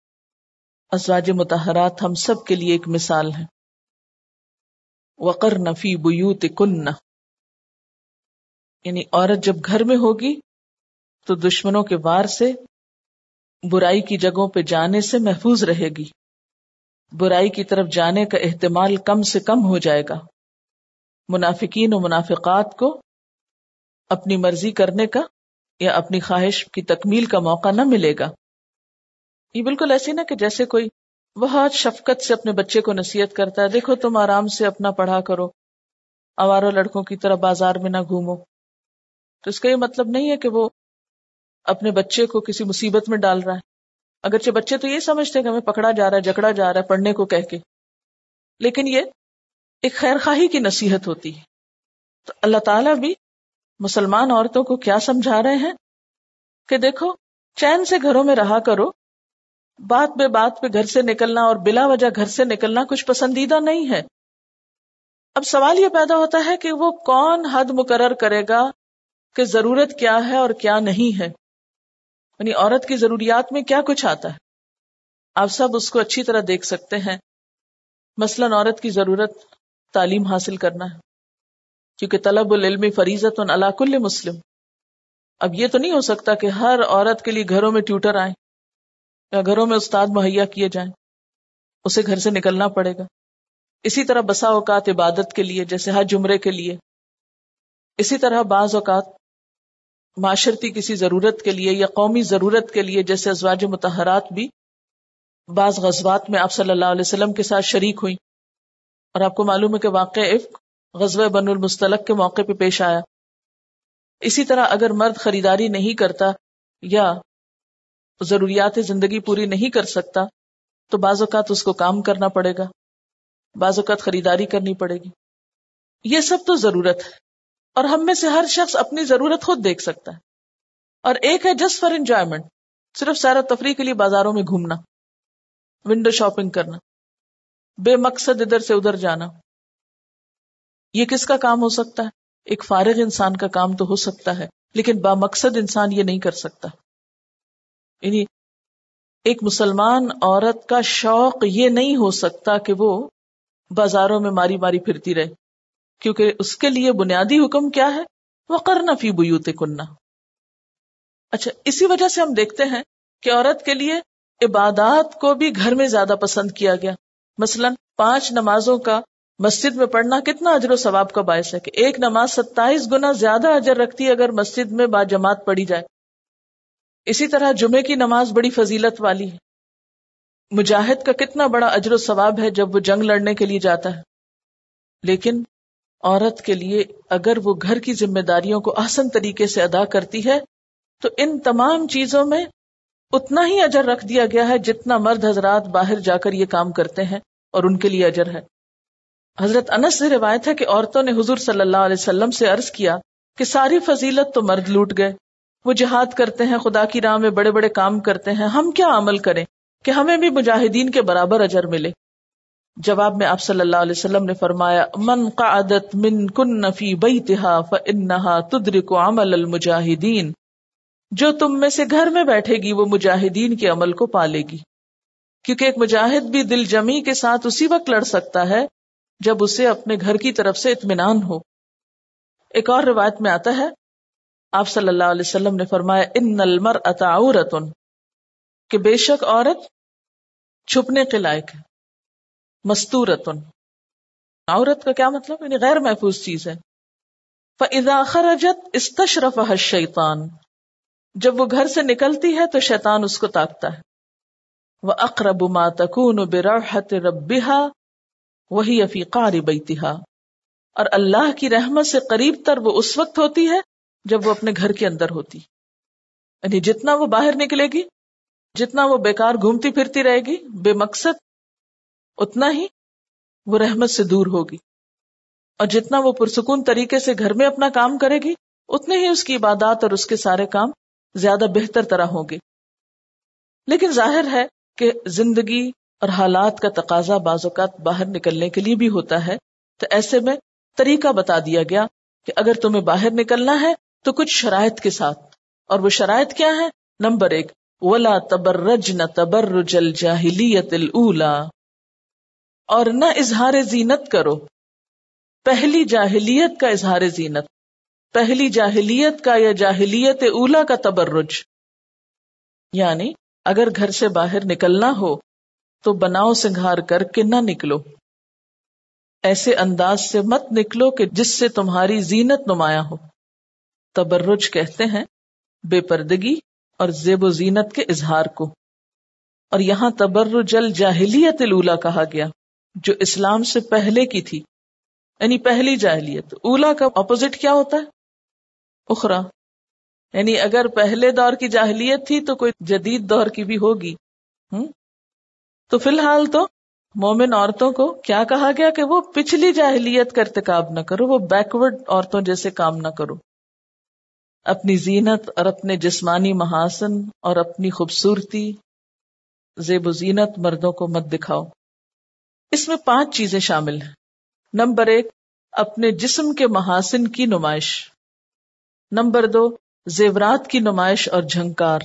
ازواج مطہرات ہم سب کے لیے ایک مثال ہے. وقرن فی بیوتکن, یعنی عورت جب گھر میں ہوگی تو دشمنوں کے وار سے, برائی کی جگہوں پہ جانے سے محفوظ رہے گی, برائی کی طرف جانے کا احتمال کم سے کم ہو جائے گا. منافقین و منافقات کو اپنی مرضی کرنے کا یا اپنی خواہش کی تکمیل کا موقع نہ ملے گا. یہ بالکل ایسی نا کہ جیسے کوئی بہت شفقت سے اپنے بچے کو نصیحت کرتا ہے, دیکھو تم آرام سے اپنا پڑھا کرو, آواروں لڑکوں کی طرح بازار میں نہ گھومو. تو اس کا یہ مطلب نہیں ہے کہ وہ اپنے بچے کو کسی مصیبت میں ڈال رہا ہے. اگرچہ بچے تو یہ سمجھتے ہیں کہ ہمیں پکڑا جا رہا ہے, جکڑا جا رہا ہے پڑھنے کو کہہ کے, لیکن یہ ایک خیر خواہی کی نصیحت ہوتی ہے. تو اللہ تعالیٰ بھی مسلمان عورتوں کو کیا سمجھا رہے ہیں کہ دیکھو چین سے گھروں میں رہا کرو. بات بے بات پہ گھر سے نکلنا اور بلا وجہ گھر سے نکلنا کچھ پسندیدہ نہیں ہے. اب سوال یہ پیدا ہوتا ہے کہ وہ کون حد مقرر کرے گا کہ ضرورت کیا ہے اور کیا نہیں ہے, یعنی عورت کی ضروریات میں کیا کچھ آتا ہے. آپ سب اس کو اچھی طرح دیکھ سکتے ہیں. مثلاً عورت کی ضرورت تعلیم حاصل کرنا ہے, کیونکہ طلب العلم فریضۃ علی کل مسلم. اب یہ تو نہیں ہو سکتا کہ ہر عورت کے لیے گھروں میں ٹیوٹر آئیں یا گھروں میں استاد مہیا کیے جائیں, اسے گھر سے نکلنا پڑے گا. اسی طرح بسا اوقات عبادت کے لیے, جیسے ہر جمعرے کے لیے, اسی طرح بعض اوقات معاشرتی کسی ضرورت کے لیے یا قومی ضرورت کے لیے, جیسے ازواج مطہرات بھی بعض غزوات میں آپ صلی اللہ علیہ وسلم کے ساتھ شریک ہوئیں. اور آپ کو معلوم ہے کہ واقعہ عفق غزوہ بنو المستلق کے موقع پہ پیش آیا. اسی طرح اگر مرد خریداری نہیں کرتا یا ضروریات زندگی پوری نہیں کر سکتا تو بعض اوقات اس کو کام کرنا پڑے گا, بعض اوقات خریداری کرنی پڑے گی. یہ سب تو ضرورت ہے, اور ہم میں سے ہر شخص اپنی ضرورت خود دیکھ سکتا ہے. اور ایک ہے جسٹ فار انجوائمنٹ, صرف سیر و تفریح کے لیے بازاروں میں گھومنا, ونڈو شاپنگ کرنا, بے مقصد ادھر سے ادھر جانا. یہ کس کا کام ہو سکتا ہے؟ ایک فارغ انسان کا کام تو ہو سکتا ہے, لیکن با مقصد انسان یہ نہیں کر سکتا. یعنی ایک مسلمان عورت کا شوق یہ نہیں ہو سکتا کہ وہ بازاروں میں ماری ماری پھرتی رہے، کیونکہ اس کے لیے بنیادی حکم کیا ہے، وقرن فی بیوتکن. اچھا، اسی وجہ سے ہم دیکھتے ہیں کہ عورت کے لیے عبادات کو بھی گھر میں زیادہ پسند کیا گیا. مثلا 5 نمازوں کا مسجد میں پڑھنا کتنا اجر و ثواب کا باعث ہے کہ ایک نماز 27 گنا زیادہ اجر رکھتی ہے اگر مسجد میں باجماعت پڑھی جائے. اسی طرح جمعے کی نماز بڑی فضیلت والی ہے. مجاہد کا کتنا بڑا اجر و ثواب ہے جب وہ جنگ لڑنے کے لیے جاتا ہے. لیکن عورت کے لیے اگر وہ گھر کی ذمہ داریوں کو احسن طریقے سے ادا کرتی ہے تو ان تمام چیزوں میں اتنا ہی اجر رکھ دیا گیا ہے جتنا مرد حضرات باہر جا کر یہ کام کرتے ہیں اور ان کے لیے اجر ہے. حضرت انس سے روایت ہے کہ عورتوں نے حضور صلی اللہ علیہ وسلم سے عرض کیا کہ ساری فضیلت تو مرد لوٹ گئے، وہ جہاد کرتے ہیں، خدا کی راہ میں بڑے بڑے کام کرتے ہیں، ہم کیا عمل کریں کہ ہمیں بھی مجاہدین کے برابر اجر ملے؟ جواب میں آپ صلی اللہ علیہ وسلم نے فرمایا، من قعدت منکن فی بیتہا فانہا تدرک عمل المجاہدین. جو تم میں سے گھر میں بیٹھے گی وہ مجاہدین کے عمل کو پالے گی، کیونکہ ایک مجاہد بھی دل جمی کے ساتھ اسی وقت لڑ سکتا ہے جب اسے اپنے گھر کی طرف سے اطمینان ہو. ایک اور روایت میں آتا ہے آپ صلی اللہ علیہ وسلم نے فرمایا، ان المرأۃ عورۃ، کہ بے شک عورت چھپنے کے لائق ہے. مستورتن، عورت کا کیا مطلب؟ یعنی غیر محفوظ چیز ہے. فَإِذَا خَرَجَتْ اسْتَشْرَفَهَا الشَّيْطَانُ، جب وہ گھر سے نکلتی ہے تو شیطان اس کو تاکتا ہے. وَأَقْرَبُ مَا تَكُونُ بِرَوْحَةِ رَبِّهَا وَهِيَ فِي قَعْرِ بَيْتِهَا، اور اللہ کی رحمت سے قریب تر وہ اس وقت ہوتی ہے جب وہ اپنے گھر کے اندر ہوتی. یعنی جتنا وہ باہر نکلے گی، جتنا وہ بیکار گھومتی پھرتی رہے گی بے مقصد، اتنا ہی وہ رحمت سے دور ہوگی، اور جتنا وہ پرسکون طریقے سے گھر میں اپنا کام کرے گی اتنے ہی اس کی عبادات اور اس کے سارے کام زیادہ بہتر طرح ہوں گے. لیکن ظاہر ہے کہ زندگی اور حالات کا تقاضا بعض اوقات باہر نکلنے کے لیے بھی ہوتا ہے، تو ایسے میں طریقہ بتا دیا گیا کہ اگر تمہیں باہر نکلنا ہے تو کچھ شرائط کے ساتھ. اور وہ شرائط کیا ہیں؟ نمبر 1، وَلَا تَبَرَّجْنَ تَبَرُّجَ الْجَاهِلِيَّةِ الْأُولَى، اور نہ اظہار زینت کرو پہلی جاہلیت کا. اظہار زینت پہلی جاہلیت کا یا جاہلیت اولا کا تبرج، یعنی اگر گھر سے باہر نکلنا ہو تو بناؤ سنگھار کر کے نہ نکلو، ایسے انداز سے مت نکلو کہ جس سے تمہاری زینت نمایاں ہو. تبرج کہتے ہیں بے پردگی اور زیب و زینت کے اظہار کو. اور یہاں تبرج الجاہلیت الاولی کہا گیا، جو اسلام سے پہلے کی تھی، یعنی پہلی جاہلیت. اولی کا اپوزٹ کیا ہوتا ہے؟ اخرا. یعنی اگر پہلے دور کی جاہلیت تھی تو کوئی جدید دور کی بھی ہوگی. تو فی الحال تو مومن عورتوں کو کیا کہا گیا کہ وہ پچھلی جاہلیت کا ارتکاب نہ کرو، وہ بیکورڈ عورتوں جیسے کام نہ کرو. اپنی زینت اور اپنے جسمانی محاسن اور اپنی خوبصورتی، زیب و زینت مردوں کو مت دکھاؤ. اس میں 5 چیزیں شامل ہیں. نمبر 1، اپنے جسم کے محاسن کی نمائش. نمبر 2، زیورات کی نمائش اور جھنکار.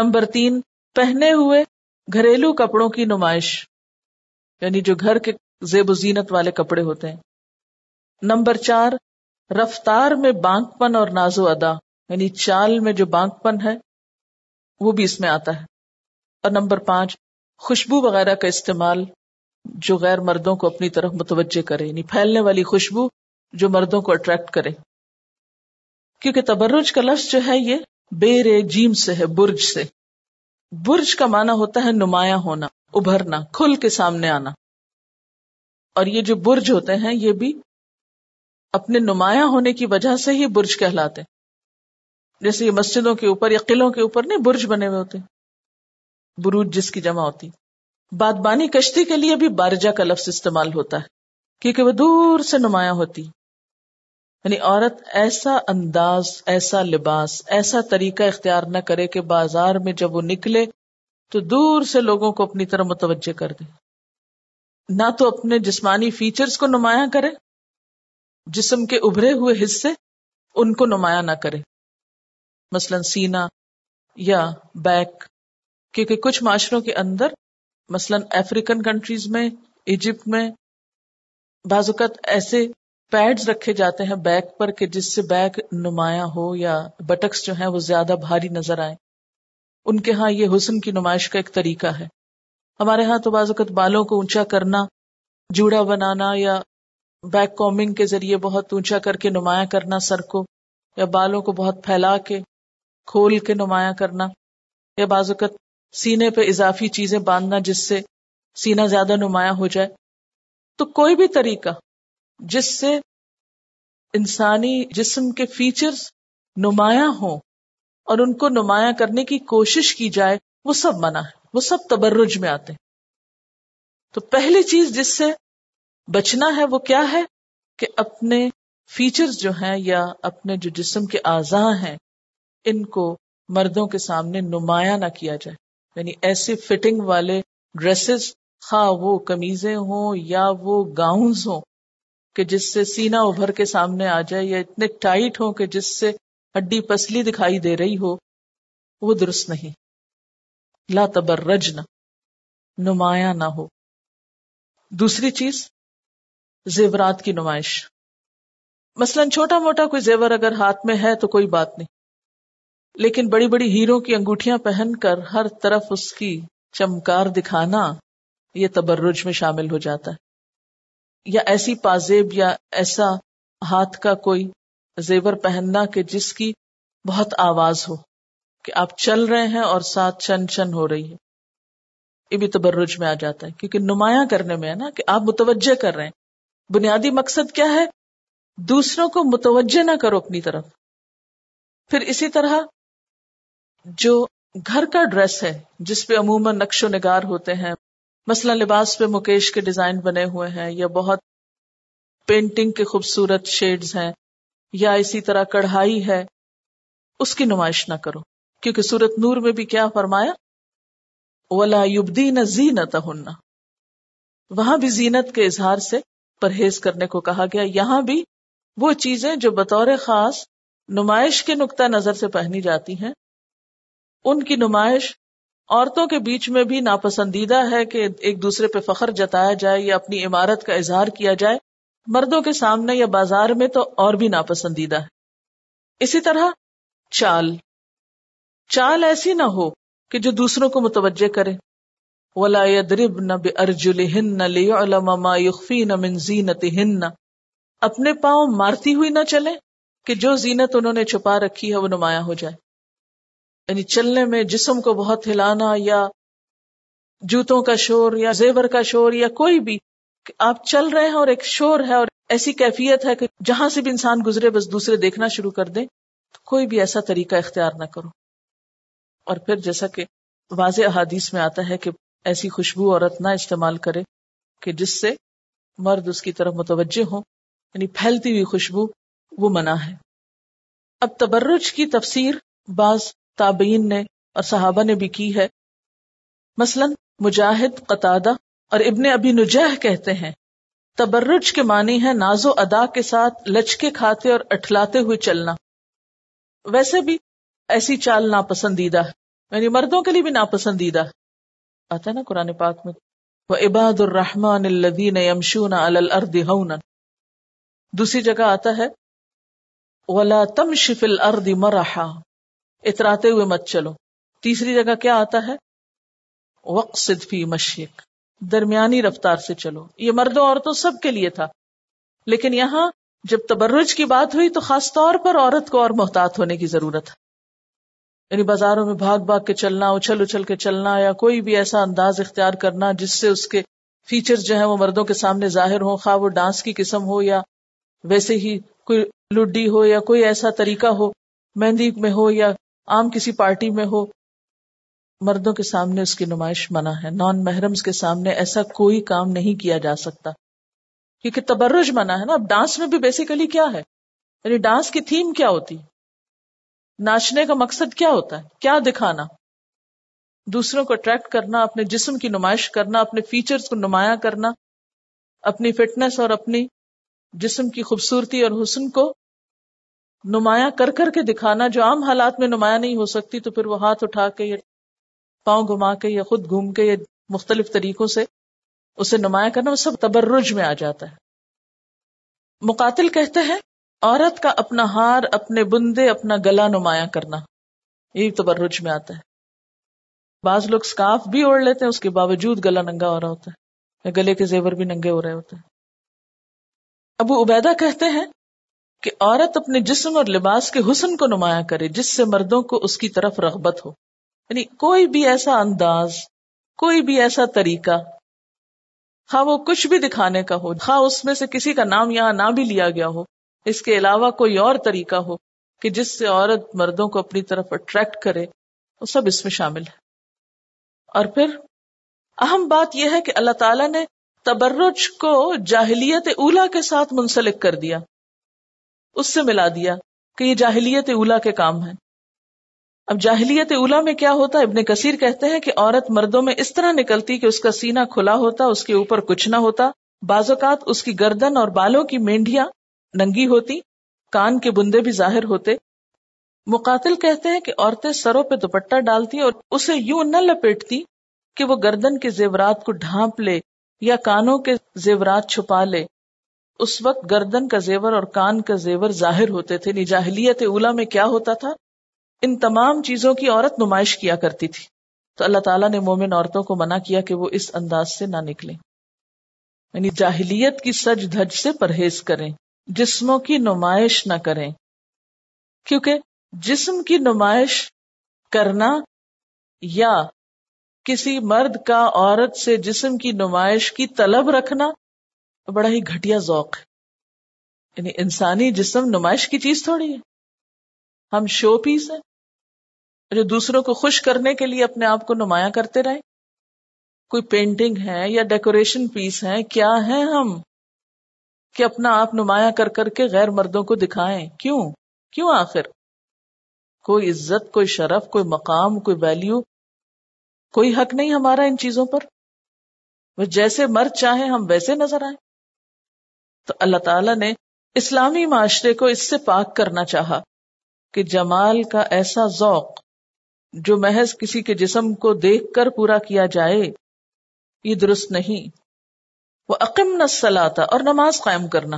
نمبر 3، پہنے ہوئے گھریلو کپڑوں کی نمائش، یعنی جو گھر کے زیب و زینت والے کپڑے ہوتے ہیں. نمبر 4، رفتار میں بانک پن اور ناز و ادا، یعنی چال میں جو بانک پن ہے وہ بھی اس میں آتا ہے. اور نمبر 5، خوشبو وغیرہ کا استعمال جو غیر مردوں کو اپنی طرف متوجہ کرے، یعنی پھیلنے والی خوشبو جو مردوں کو اٹریکٹ کرے. کیونکہ تبرج کا لفظ جو ہے یہ بیرے جیم سے ہے، برج سے. برج کا معنی ہوتا ہے نمایاں ہونا، ابھرنا، کھل کے سامنے آنا. اور یہ جو برج ہوتے ہیں یہ بھی اپنے نمایاں ہونے کی وجہ سے ہی برج کہلاتے ہیں. جیسے یہ مسجدوں کے اوپر یا قلعوں کے اوپر نہیں برج بنے ہوئے ہوتے، بروج جس کی جمع ہوتی. بادبانی کشتی کے لیے بھی بارجہ کا لفظ استعمال ہوتا ہے کیونکہ وہ دور سے نمایاں ہوتی. یعنی عورت ایسا انداز، ایسا لباس، ایسا طریقہ اختیار نہ کرے کہ بازار میں جب وہ نکلے تو دور سے لوگوں کو اپنی طرف متوجہ کر دے. نہ تو اپنے جسمانی فیچرز کو نمایاں کرے، جسم کے ابھرے ہوئے حصے ان کو نمایاں نہ کرے، مثلا سینہ یا بیک. کیونکہ کچھ معاشروں کے اندر، مثلا افریقن کنٹریز میں ایجپٹ میں بعض اوقات ایسے پیڈز رکھے جاتے ہیں بیک پر کہ جس سے بیک نمایاں ہو یا بٹکس جو ہیں وہ زیادہ بھاری نظر آئیں. ان کے ہاں یہ حسن کی نمائش کا ایک طریقہ ہے. ہمارے ہاں تو بعض اوقات بالوں کو اونچا کرنا، جوڑا بنانا یا بیک کومنگ کے ذریعے بہت اونچا کر کے نمایاں کرنا سر کو، یا بالوں کو بہت پھیلا کے کھول کے نمایاں کرنا، یا بعض اوقات سینے پہ اضافی چیزیں باندھنا جس سے سینہ زیادہ نمایاں ہو جائے. تو کوئی بھی طریقہ جس سے انسانی جسم کے فیچرز نمایاں ہوں اور ان کو نمایاں کرنے کی کوشش کی جائے، وہ سب منع ہے، وہ سب تبرج میں آتے ہیں. تو پہلی چیز جس سے بچنا ہے وہ کیا ہے؟ کہ اپنے فیچرز جو ہیں یا اپنے جو جسم کے اعضاء ہیں ان کو مردوں کے سامنے نمایاں نہ کیا جائے. یعنی ایسے فٹنگ والے ڈریسز، خواہ وہ قمیضیں ہوں یا وہ گاؤنز ہوں کہ جس سے سینہ ابھر کے سامنے آ جائے، یا اتنے ٹائٹ ہوں کہ جس سے ہڈی پسلی دکھائی دے رہی ہو، وہ درست نہیں. لا تبرجنا، نمایاں نہ ہو. دوسری چیز زیورات کی نمائش. مثلاً چھوٹا موٹا کوئی زیور اگر ہاتھ میں ہے تو کوئی بات نہیں، لیکن بڑی بڑی ہیروں کی انگوٹھیاں پہن کر ہر طرف اس کی چمکار دکھانا یہ تبرج میں شامل ہو جاتا ہے. یا ایسی پازیب یا ایسا ہاتھ کا کوئی زیور پہننا کہ جس کی بہت آواز ہو، کہ آپ چل رہے ہیں اور ساتھ چن چن ہو رہی ہے، یہ بھی تبرج میں آ جاتا ہے. کیونکہ نمایاں کرنے میں ہے نا، کہ آپ متوجہ کر رہے ہیں. بنیادی مقصد کیا ہے؟ دوسروں کو متوجہ نہ کرو اپنی طرف. پھر اسی طرح جو گھر کا ڈریس ہے جس پہ عموماً نقش و نگار ہوتے ہیں، مثلا لباس پہ مکیش کے ڈیزائن بنے ہوئے ہیں، یا بہت پینٹنگ کے خوبصورت شیڈز ہیں، یا اسی طرح کڑھائی ہے، اس کی نمائش نہ کرو. کیونکہ سورۃ نور میں بھی کیا فرمایا؟ وَلَا يُبْدِينَ زِينَتَهُنَّ، وہاں بھی زینت کے اظہار سے پرہیز کرنے کو کہا گیا. یہاں بھی وہ چیزیں جو بطور خاص نمائش کے نقطہ نظر سے پہنی جاتی ہیں، ان کی نمائش عورتوں کے بیچ میں بھی ناپسندیدہ ہے کہ ایک دوسرے پہ فخر جتایا جائے یا اپنی عمارت کا اظہار کیا جائے. مردوں کے سامنے یا بازار میں تو اور بھی ناپسندیدہ ہے. اسی طرح چال ایسی نہ ہو کہ جو دوسروں کو متوجہ کرے. وَلَا يَدْرِبْنَ بِأَرْجُلِهِنَّ لِيُعْلَمَ مَا يُخْفِينَ مِنْ زِينَتِهِنَّ، اپنے پاؤں مارتی ہوئی نہ چلیں کہ جو زینت انہوں نے چھپا رکھی ہے وہ نمایاں ہو جائے. یعنی چلنے میں جسم کو بہت ہلانا یا جوتوں کا شور یا زیور کا شور یا کوئی بھی، کہ آپ چل رہے ہیں اور ایک شور ہے اور ایسی کیفیت ہے کہ جہاں سے بھی انسان گزرے بس دوسرے دیکھنا شروع کر دیں، تو کوئی بھی ایسا طریقہ اختیار نہ کرو. اور پھر جیسا کہ واضح احادیث میں آتا ہے کہ ایسی خوشبو عورت نہ استعمال کرے کہ جس سے مرد اس کی طرف متوجہ ہوں، یعنی پھیلتی ہوئی خوشبو، وہ منع ہے. اب تبرج کی تفسیر بعض تابعین نے اور صحابہ نے بھی کی ہے. مثلا مجاہد، قتادہ اور ابن ابی نجیح کہتے ہیں تبرج کے معنی ہے ناز و ادا کے ساتھ لچکے کھاتے اور اٹھلاتے ہوئے چلنا. ویسے بھی ایسی چال ناپسندیدہ ہے، یعنی مردوں کے لیے بھی ناپسندیدہ ہے. آتا ہے نا قرآن پاک میں، وَعِبَادُ الرَّحْمَنِ الَّذِينَ يَمْشُونَ عَلَى الْأَرْضِ هَوْنًا. دوسری جگہ آتا ہے وَلَا تَمْشِ فِي الْأَرْضِ مَرَحًا، اتراتے ہوئے مت چلو. تیسری جگہ کیا آتا ہے؟ وَاقْصِدْ فِي مَشْيِكَ، درمیانی رفتار سے چلو. یہ مردوں عورتوں سب کے لیے تھا، لیکن یہاں جب تبرج کی بات ہوئی تو خاص طور پر عورت کو اور محتاط ہونے کی ضرورت ہے. یعنی بازاروں میں بھاگ بھاگ کے چلنا، اچھل اچھل کے چلنا، یا کوئی بھی ایسا انداز اختیار کرنا جس سے اس کے فیچرز جو ہیں وہ مردوں کے سامنے ظاہر ہوں، خواہ وہ ڈانس کی قسم ہو یا ویسے ہی کوئی لڈی ہو یا کوئی ایسا طریقہ ہو، مہندی میں ہو یا عام کسی پارٹی میں ہو، مردوں کے سامنے اس کی نمائش منع ہے. نان محرمز کے سامنے ایسا کوئی کام نہیں کیا جا سکتا، کیونکہ تبرج منع ہے نا. اب ڈانس میں بھی بیسیکلی کیا ہے، یعنی ڈانس کی تھیم کیا ہوتی، ناچنے کا مقصد کیا ہوتا ہے، کیا دکھانا، دوسروں کو اٹریکٹ کرنا، اپنے جسم کی نمائش کرنا، اپنے فیچرز کو نمایاں کرنا، اپنی فٹنس اور اپنی جسم کی خوبصورتی اور حسن کو نمایاں کر کر کے دکھانا جو عام حالات میں نمایاں نہیں ہو سکتی. تو پھر وہ ہاتھ اٹھا کے یا پاؤں گھما کے یا خود گھوم کے یا مختلف طریقوں سے اسے نمایاں کرنا، وہ سب تبرج میں آ جاتا ہے۔ مقاتل کہتے ہیں عورت کا اپنا ہار، اپنے بندے، اپنا گلا نمایاں کرنا، یہ تبرج میں آتا ہے۔ بعض لوگ سکارف بھی اوڑھ لیتے ہیں، اس کے باوجود گلا ننگا ہو رہا ہوتا ہے، یا گلے کے زیور بھی ننگے ہو رہے ہوتے ہیں۔ ابو عبیدہ کہتے ہیں کہ عورت اپنے جسم اور لباس کے حسن کو نمایاں کرے، جس سے مردوں کو اس کی طرف رغبت ہو، یعنی کوئی بھی ایسا انداز، کوئی بھی ایسا طریقہ، ہاں وہ کچھ بھی دکھانے کا ہو، ہاں اس میں سے کسی کا نام یہاں نہ بھی لیا گیا ہو، اس کے علاوہ کوئی اور طریقہ ہو کہ جس سے عورت مردوں کو اپنی طرف اٹریکٹ کرے، وہ سب اس میں شامل ہے۔ اور پھر اہم بات یہ ہے کہ اللہ تعالیٰ نے تبرج کو جاہلیت اولیٰ کے ساتھ منسلک کر دیا، اس سے ملا دیا کہ یہ جاہلیت اولیٰ کے کام ہیں۔ اب جاہلیت اولیٰ میں کیا ہوتا ہے؟ ابن کثیر کہتے ہیں کہ عورت مردوں میں اس طرح نکلتی کہ اس کا سینہ کھلا ہوتا، اس کے اوپر کچھ نہ ہوتا، بعض اوقات اس کی گردن اور بالوں کی مینڈیاں ننگی ہوتی، کان کے بندے بھی ظاہر ہوتے۔ مقاتل کہتے ہیں کہ عورتیں سروں پہ دوپٹہ ڈالتی اور اسے یوں نہ لپیٹتی کہ وہ گردن کے زیورات کو ڈھانپ لے یا کانوں کے زیورات چھپا لے۔ اس وقت گردن کا زیور اور کان کا زیور ظاہر ہوتے تھے۔ جاہلیت اولیٰ میں کیا ہوتا تھا؟ ان تمام چیزوں کی عورت نمائش کیا کرتی تھی، تو اللہ تعالیٰ نے مومن عورتوں کو منع کیا کہ وہ اس انداز سے نہ نکلیں، یعنی جاہلیت کی سج دھج سے پرہیز کریں، جسموں کی نمائش نہ کریں، کیونکہ جسم کی نمائش کرنا یا کسی مرد کا عورت سے جسم کی نمائش کی طلب رکھنا بڑا ہی گھٹیا ذوق ہے۔ یعنی انسانی جسم نمائش کی چیز تھوڑی ہے، ہم شو پیس ہیں جو دوسروں کو خوش کرنے کے لیے اپنے آپ کو نمایاں کرتے رہیں۔ کوئی پینٹنگ ہے یا ڈیکوریشن پیس ہے، کیا ہیں ہم کہ اپنا آپ نمایاں کر کر کے غیر مردوں کو دکھائیں؟ کیوں آخر کوئی عزت، کوئی شرف، کوئی مقام، کوئی ویلیو، کوئی حق نہیں ہمارا ان چیزوں پر۔ وہ جیسے مرد چاہیں ہم ویسے نظر آئیں۔ تو اللہ تعالیٰ نے اسلامی معاشرے کو اس سے پاک کرنا چاہا کہ جمال کا ایسا ذوق جو محض کسی کے جسم کو دیکھ کر پورا کیا جائے، یہ درست نہیں۔ وَأَقِمْنَا الصَّلَاةَ، اور نماز قائم کرنا،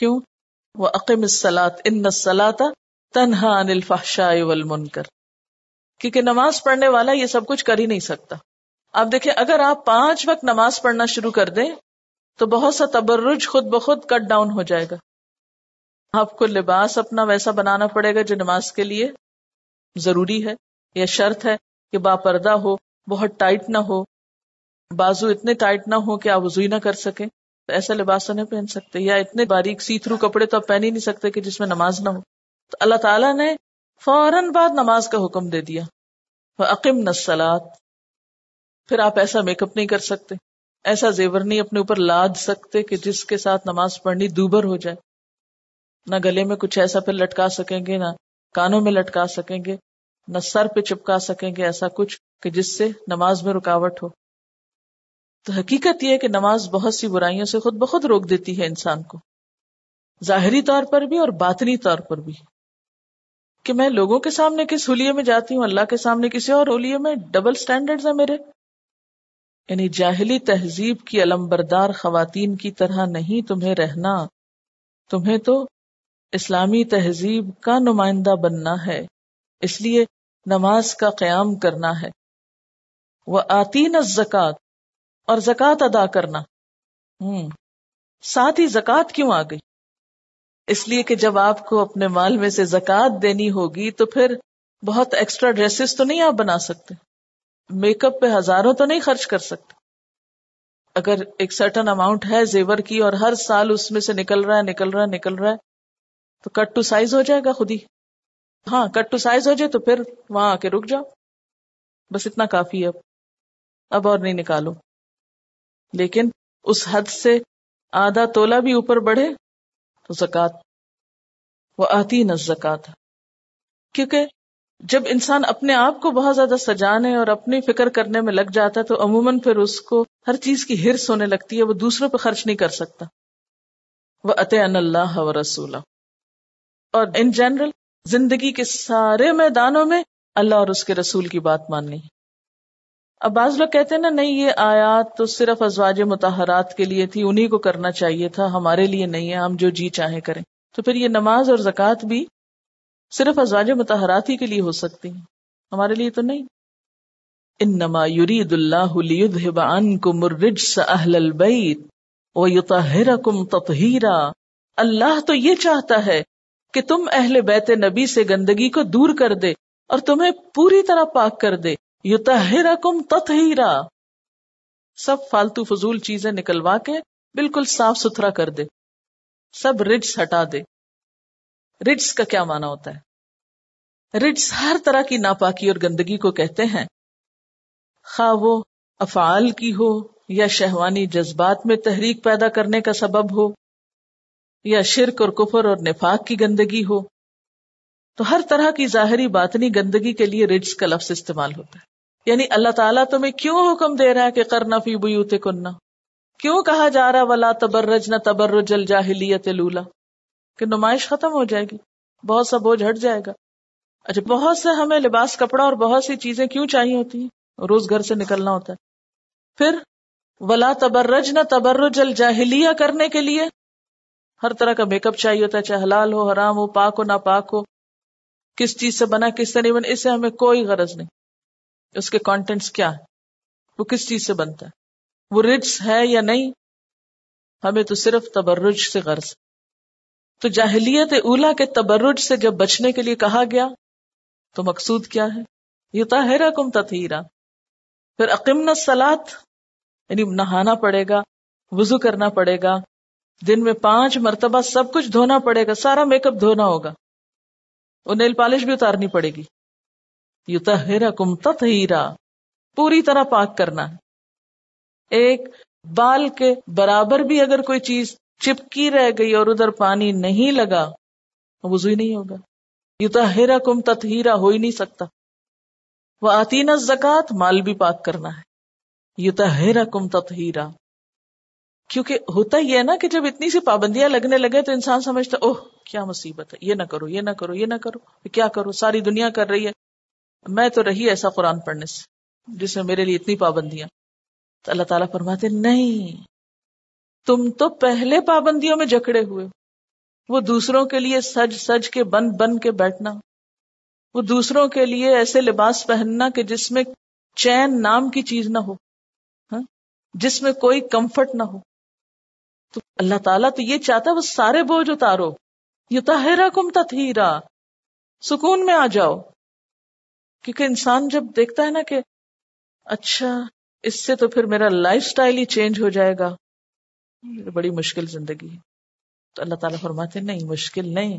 کیوں؟ وَأَقِمِ الصَّلَاةَ إِنَّ الصَّلَاةَ تَنْهَى عَنِ الْفَحْشَاءِ وَالْمُنْكَرِ، کیونکہ نماز پڑھنے والا یہ سب کچھ کر ہی نہیں سکتا۔ آپ دیکھیں، اگر آپ 5 وقت نماز پڑھنا شروع کر دیں تو بہت سا تبرج خود بخود کٹ ڈاؤن ہو جائے گا۔ آپ کو لباس اپنا ویسا بنانا پڑے گا جو نماز کے لیے ضروری ہے، یا شرط ہے کہ با پردہ ہو، بہت ٹائٹ نہ ہو، بازو اتنے ٹائٹ نہ ہو کہ آپ وضو نہ کر سکیں، تو ایسا لباس تو نہیں پہن سکتے، یا اتنے باریک سی تھرو کپڑے تو آپ پہن ہی نہیں سکتے کہ جس میں نماز نہ ہو۔ تو اللہ تعالیٰ نے فوراً بعد نماز کا حکم دے دیا، وَأَقِمْنَا الصَّلَاةَ۔ پھر آپ ایسا میک اپ نہیں کر سکتے، ایسا زیور نہیں اپنے اوپر لاد سکتے کہ جس کے ساتھ نماز پڑھنی دوبر ہو جائے، نہ گلے میں کچھ ایسا پھر لٹکا سکیں گے، نہ کانوں میں لٹکا سکیں گے، نہ سر پہ چپکا سکیں گے ایسا کچھ کہ جس سے نماز میں رکاوٹ ہو۔ تو حقیقت یہ ہے کہ نماز بہت سی برائیوں سے خود بخود روک دیتی ہے انسان کو، ظاہری طور پر بھی اور باطنی طور پر بھی، کہ میں لوگوں کے سامنے کس حلیے میں جاتی ہوں، اللہ کے سامنے کسی اور حلیے میں، ڈبل سٹینڈرڈز ہیں میرے۔ یعنی جاہلی تہذیب کی علمبردار خواتین کی طرح نہیں تمہیں رہنا، تمہیں تو اسلامی تہذیب کا نمائندہ بننا ہے، اس لیے نماز کا قیام کرنا ہے۔ وَآتِينَ الزَّكَاةَ، اور زکوٰۃ ادا کرنا۔ ساتھ ہی زکوٰۃ کیوں آ گئی؟ اس لیے کہ جب آپ کو اپنے مال میں سے زکوٰۃ دینی ہوگی تو پھر بہت ایکسٹرا ڈریسز تو نہیں آپ بنا سکتے، میک اپ پہ ہزاروں تو نہیں خرچ کر سکتے۔ اگر ایک سرٹن اماؤنٹ ہے زیور کی اور ہر سال اس میں سے نکل رہا ہے تو کٹ ٹو سائز ہو جائے گا خود ہی۔ ہاں، کٹ ٹو سائز ہو جائے تو پھر وہاں آ کے رک جاؤ، بس اتنا کافی ہے، اب اور نہیں نکالو۔ لیکن اس حد سے آدھا تولہ بھی اوپر بڑھے تو زکوٰۃ، وآتینا الزکاۃ۔ کیونکہ جب انسان اپنے آپ کو بہت زیادہ سجانے اور اپنی فکر کرنے میں لگ جاتا ہے تو عموماً پھر اس کو ہر چیز کی ہرس ہونے لگتی ہے، وہ دوسروں پہ خرچ نہیں کر سکتا۔ وَأَطِعْنَا اللَّهَ وَرَسُولَهُ، اور ان جنرل زندگی کے سارے میدانوں میں اللہ اور اس کے رسول کی بات ماننی ہے۔ اب بعض لوگ کہتے ہیں نا نہیں یہ آیات تو صرف ازواج مطہرات کے لیے تھی، انہی کو کرنا چاہیے تھا، ہمارے لیے نہیں ہے، ہم جو جی چاہے کریں. تو پھر یہ نماز اور زکوٰۃ بھی صرف ازواج مطہرات ہی کے لیے ہو سکتی ہیں، ہمارے لیے تو نہیں. انما یرید اللہ لیذھب عنکم الرجس اہل البیت ویطہرکم تطہیرا. اللہ تو یہ چاہتا ہے کہ تم اہل بیت نبی سے گندگی کو دور کر دے اور تمہیں پوری طرح پاک کر دے. یطہرکم تطہیرا، سب فالتو فضول چیزیں نکلوا کے بالکل صاف ستھرا کر دے، سب رجس ہٹا دے. رجس کا کیا معنی ہوتا ہے؟ رجس ہر طرح کی ناپاکی اور گندگی کو کہتے ہیں، خواہ وہ افعال کی ہو یا شہوانی جذبات میں تحریک پیدا کرنے کا سبب ہو یا شرک اور کفر اور نفاق کی گندگی ہو. تو ہر طرح کی ظاہری باطنی گندگی کے لیے رجس کا لفظ استعمال ہوتا ہے. یعنی اللہ تعالیٰ تمہیں کیوں حکم دے رہا ہے کہ قرنا فی بیوتکنا؟ کیوں کہا جا رہا ولا تبرجنا تبرج الجاہلیت الاولی کہ نمائش ختم ہو جائے گی، بہت سا بوجھ ہٹ جائے گا. اچھا بہت سا ہمیں لباس کپڑا اور بہت سی چیزیں کیوں چاہیے ہوتی ہیں؟ روز گھر سے نکلنا ہوتا ہے. پھر ولا تبرجنا تبرج الجاہلیہ کرنے کے لیے ہر طرح کا میک اپ چاہیے ہوتا ہے، چاہے حلال ہو حرام ہو، پاک ہو ناپاک ہو، کس چیز سے بنا کس سے نہیں بنا، اس سے ہمیں کوئی غرض نہیں. اس کے کانٹینٹس کیا ہے، وہ کس چیز سے بنتا ہے، وہ رجس ہے یا نہیں، ہمیں تو صرف تبرج سے غرض. تو جاہلیت اولیٰ کے تبرج سے جب بچنے کے لیے کہا گیا تو مقصود کیا ہے؟ یطہرکم تطہیرا. پھر اقمنا الصلاۃ، یعنی نہانا پڑے گا، وضو کرنا پڑے گا، دن میں 5 مرتبہ سب کچھ دھونا پڑے گا، سارا میک اپ دھونا ہوگا اور نیل پالش بھی اتارنی پڑے گی. یطہرکم تطہیرا، پوری طرح پاک کرنا ہے. ایک بال کے برابر بھی اگر کوئی چیز چپکی رہ گئی اور ادھر پانی نہیں لگا، وضو ہی نہیں ہوگا، یطہرکم تطہیرا ہو ہی نہیں سکتا. وآتینا الزکاۃ، مال بھی پاک کرنا ہے، یطہرکم تطہیرا. کیونکہ ہوتا یہ ہے نا کہ جب اتنی سی پابندیاں لگنے لگے تو انسان سمجھتا اوہ کیا مصیبت ہے، یہ نہ کرو یہ نہ کرو یہ نہ کرو، کیا کرو، ساری دنیا کر رہی ہے، میں تو رہی ایسا قرآن پڑھنے سے جس میں میرے لیے اتنی پابندیاں. تو اللہ تعالیٰ فرماتے نہیں، تم تو پہلے پابندیوں میں جکڑے ہوئے، وہ دوسروں کے لیے سج سج کے بن بن کے بیٹھنا، وہ دوسروں کے لیے ایسے لباس پہننا کہ جس میں چین نام کی چیز نہ ہو، جس میں کوئی کمفرٹ نہ ہو. تو اللہ تعالیٰ تو یہ چاہتا ہے وہ سارے بوجھ اتارو، یطہرکم تطہیرا، سکون میں آ جاؤ. کیونکہ انسان جب دیکھتا ہے نا کہ اچھا اس سے تو پھر میرا لائف سٹائل ہی چینج ہو جائے گا، بڑی مشکل زندگی ہے. تو اللہ تعالیٰ فرماتے نہیں مشکل نہیں،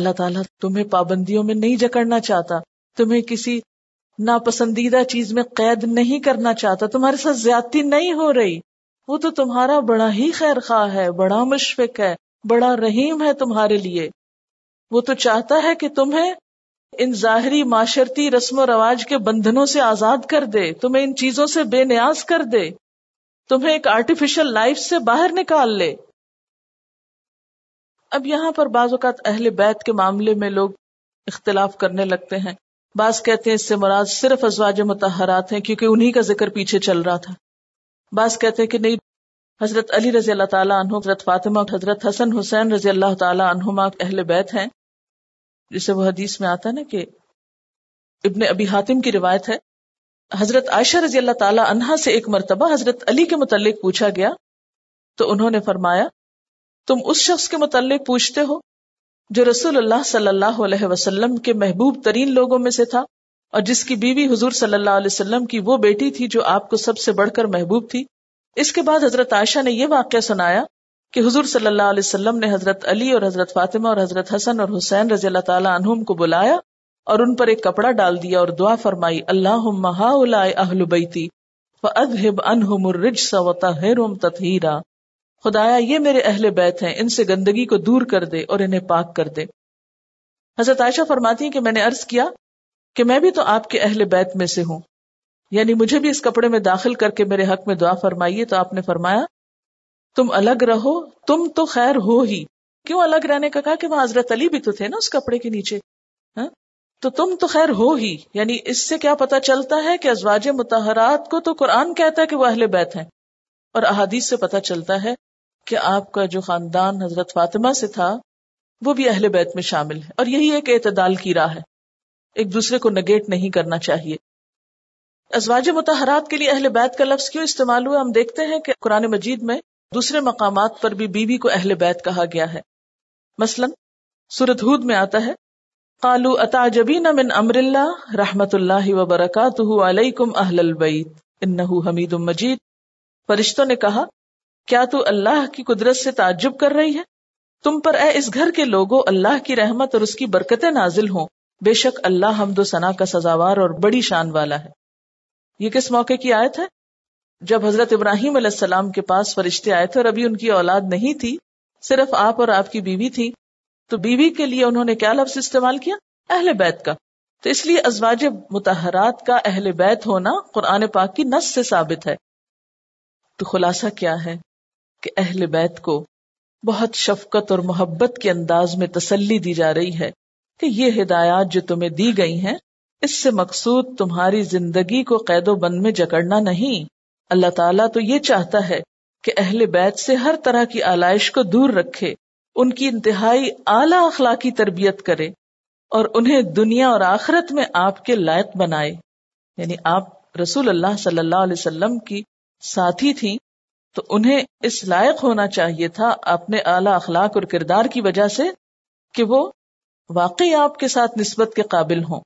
اللہ تعالیٰ تمہیں پابندیوں میں نہیں جکڑنا چاہتا، تمہیں کسی ناپسندیدہ چیز میں قید نہیں کرنا چاہتا، تمہارے ساتھ زیادتی نہیں ہو رہی، وہ تو تمہارا بڑا ہی خیر خواہ ہے، بڑا مشفق ہے، بڑا رحیم ہے تمہارے لیے. وہ تو چاہتا ہے کہ تمہیں ان ظاہری معاشرتی رسم و رواج کے بندھنوں سے آزاد کر دے، تمہیں ان چیزوں سے بے نیاز کر دے، تمہیں ایک آرٹیفیشل لائف سے باہر نکال لے. اب یہاں پر بعض اوقات اہل بیت کے معاملے میں لوگ اختلاف کرنے لگتے ہیں. بعض کہتے ہیں اس سے مراد صرف ازواج مطہرات ہیں کیونکہ انہی کا ذکر پیچھے چل رہا تھا. بعض کہتے ہیں کہ نہیں، حضرت علی رضی اللہ تعالیٰ عنہ، حضرت فاطمہ اور حضرت حسن حسین رضی اللہ تعالیٰ عنہما اہل بیت ہیں. جسے وہ حدیث میں آتا ہے نا کہ ابن ابی حاتم کی روایت ہے، حضرت عائشہ رضی اللہ تعالی عنہا سے ایک مرتبہ حضرت علی کے متعلق پوچھا گیا تو انہوں نے فرمایا تم اس شخص کے متعلق پوچھتے ہو جو رسول اللہ صلی اللہ علیہ وسلم کے محبوب ترین لوگوں میں سے تھا اور جس کی بیوی حضور صلی اللہ علیہ وسلم کی وہ بیٹی تھی جو آپ کو سب سے بڑھ کر محبوب تھی. اس کے بعد حضرت عائشہ نے یہ واقعہ سنایا کہ حضور صلی اللہ علیہ وسلم نے حضرت علی اور حضرت فاطمہ اور حضرت حسن اور حسین رضی اللہ تعالیٰ عنہم کو بلایا اور ان پر ایک کپڑا ڈال دیا اور دعا فرمائی اللہم ہؤلاء اہل بیتی فاذھب عنہم الرجس وطہرہم تطہیرا. خدایا یہ میرے اہل بیت ہیں، ان سے گندگی کو دور کر دے اور انہیں پاک کر دے. حضرت عائشہ فرماتی ہیں کہ میں نے عرض کیا کہ میں بھی تو آپ کے اہل بیت میں سے ہوں، یعنی مجھے بھی اس کپڑے میں داخل کر کے میرے حق میں دعا فرمائیے. تو آپ نے فرمایا تم الگ رہو، تم تو خیر ہو ہی. کیوں الگ رہنے کا کہا؟ کہ وہاں حضرت علی بھی تو تھے نا اس کپڑے کے نیچے. تو تم تو خیر ہو ہی. یعنی اس سے کیا پتہ چلتا ہے کہ ازواج مطہرات کو تو قرآن کہتا ہے کہ وہ اہل بیت ہیں, اور احادیث سے پتہ چلتا ہے کہ آپ کا جو خاندان حضرت فاطمہ سے تھا وہ بھی اہل بیت میں شامل ہے, اور یہی ایک اعتدال کی راہ ہے, ایک دوسرے کو نگیٹ نہیں کرنا چاہیے. ازواج مطہرات کے لیے اہل بیت کا لفظ کیوں استعمال ہوا؟ ہم دیکھتے ہیں کہ قرآن مجید میں دوسرے مقامات پر بھی بیوی کو اہل بیت کہا گیا ہے. مثلا سورۃ ہود میں آتا ہے, قالوا اتعجبین من امر اللہ رحمت اللہ وبرکاتہ علیکم اہل البیت انہ حمید مجید. فرشتوں نے کہا کیا تو اللہ کی قدرت سے تعجب کر رہی ہے؟ تم پر اے اس گھر کے لوگوں اللہ کی رحمت اور اس کی برکتیں نازل ہوں, بے شک اللہ حمد و ثنا کا سزاوار اور بڑی شان والا ہے. یہ کس موقع کی آیت ہے؟ جب حضرت ابراہیم علیہ السلام کے پاس فرشتے آئے تھے اور ابھی ان کی اولاد نہیں تھی, صرف آپ اور آپ کی بیوی تھی, تو بیوی کے لیے انہوں نے کیا لفظ استعمال کیا؟ اہل بیت کا. تو اس لیے ازواج مطہرات کا اہل بیت ہونا قرآن پاک کی نص سے ثابت ہے. تو خلاصہ کیا ہے کہ اہل بیت کو بہت شفقت اور محبت کے انداز میں تسلی دی جا رہی ہے کہ یہ ہدایات جو تمہیں دی گئی ہیں, اس سے مقصود تمہاری زندگی کو قید و بند میں جکڑنا نہیں. اللہ تعالیٰ تو یہ چاہتا ہے کہ اہل بیت سے ہر طرح کی آلائش کو دور رکھے, ان کی انتہائی اعلیٰ اخلاقی تربیت کرے اور انہیں دنیا اور آخرت میں آپ کے لائق بنائے. یعنی آپ رسول اللہ صلی اللہ علیہ وسلم کی ساتھی تھیں, تو انہیں اس لائق ہونا چاہیے تھا اپنے اعلیٰ اخلاق اور کردار کی وجہ سے کہ وہ واقعی آپ کے ساتھ نسبت کے قابل ہوں.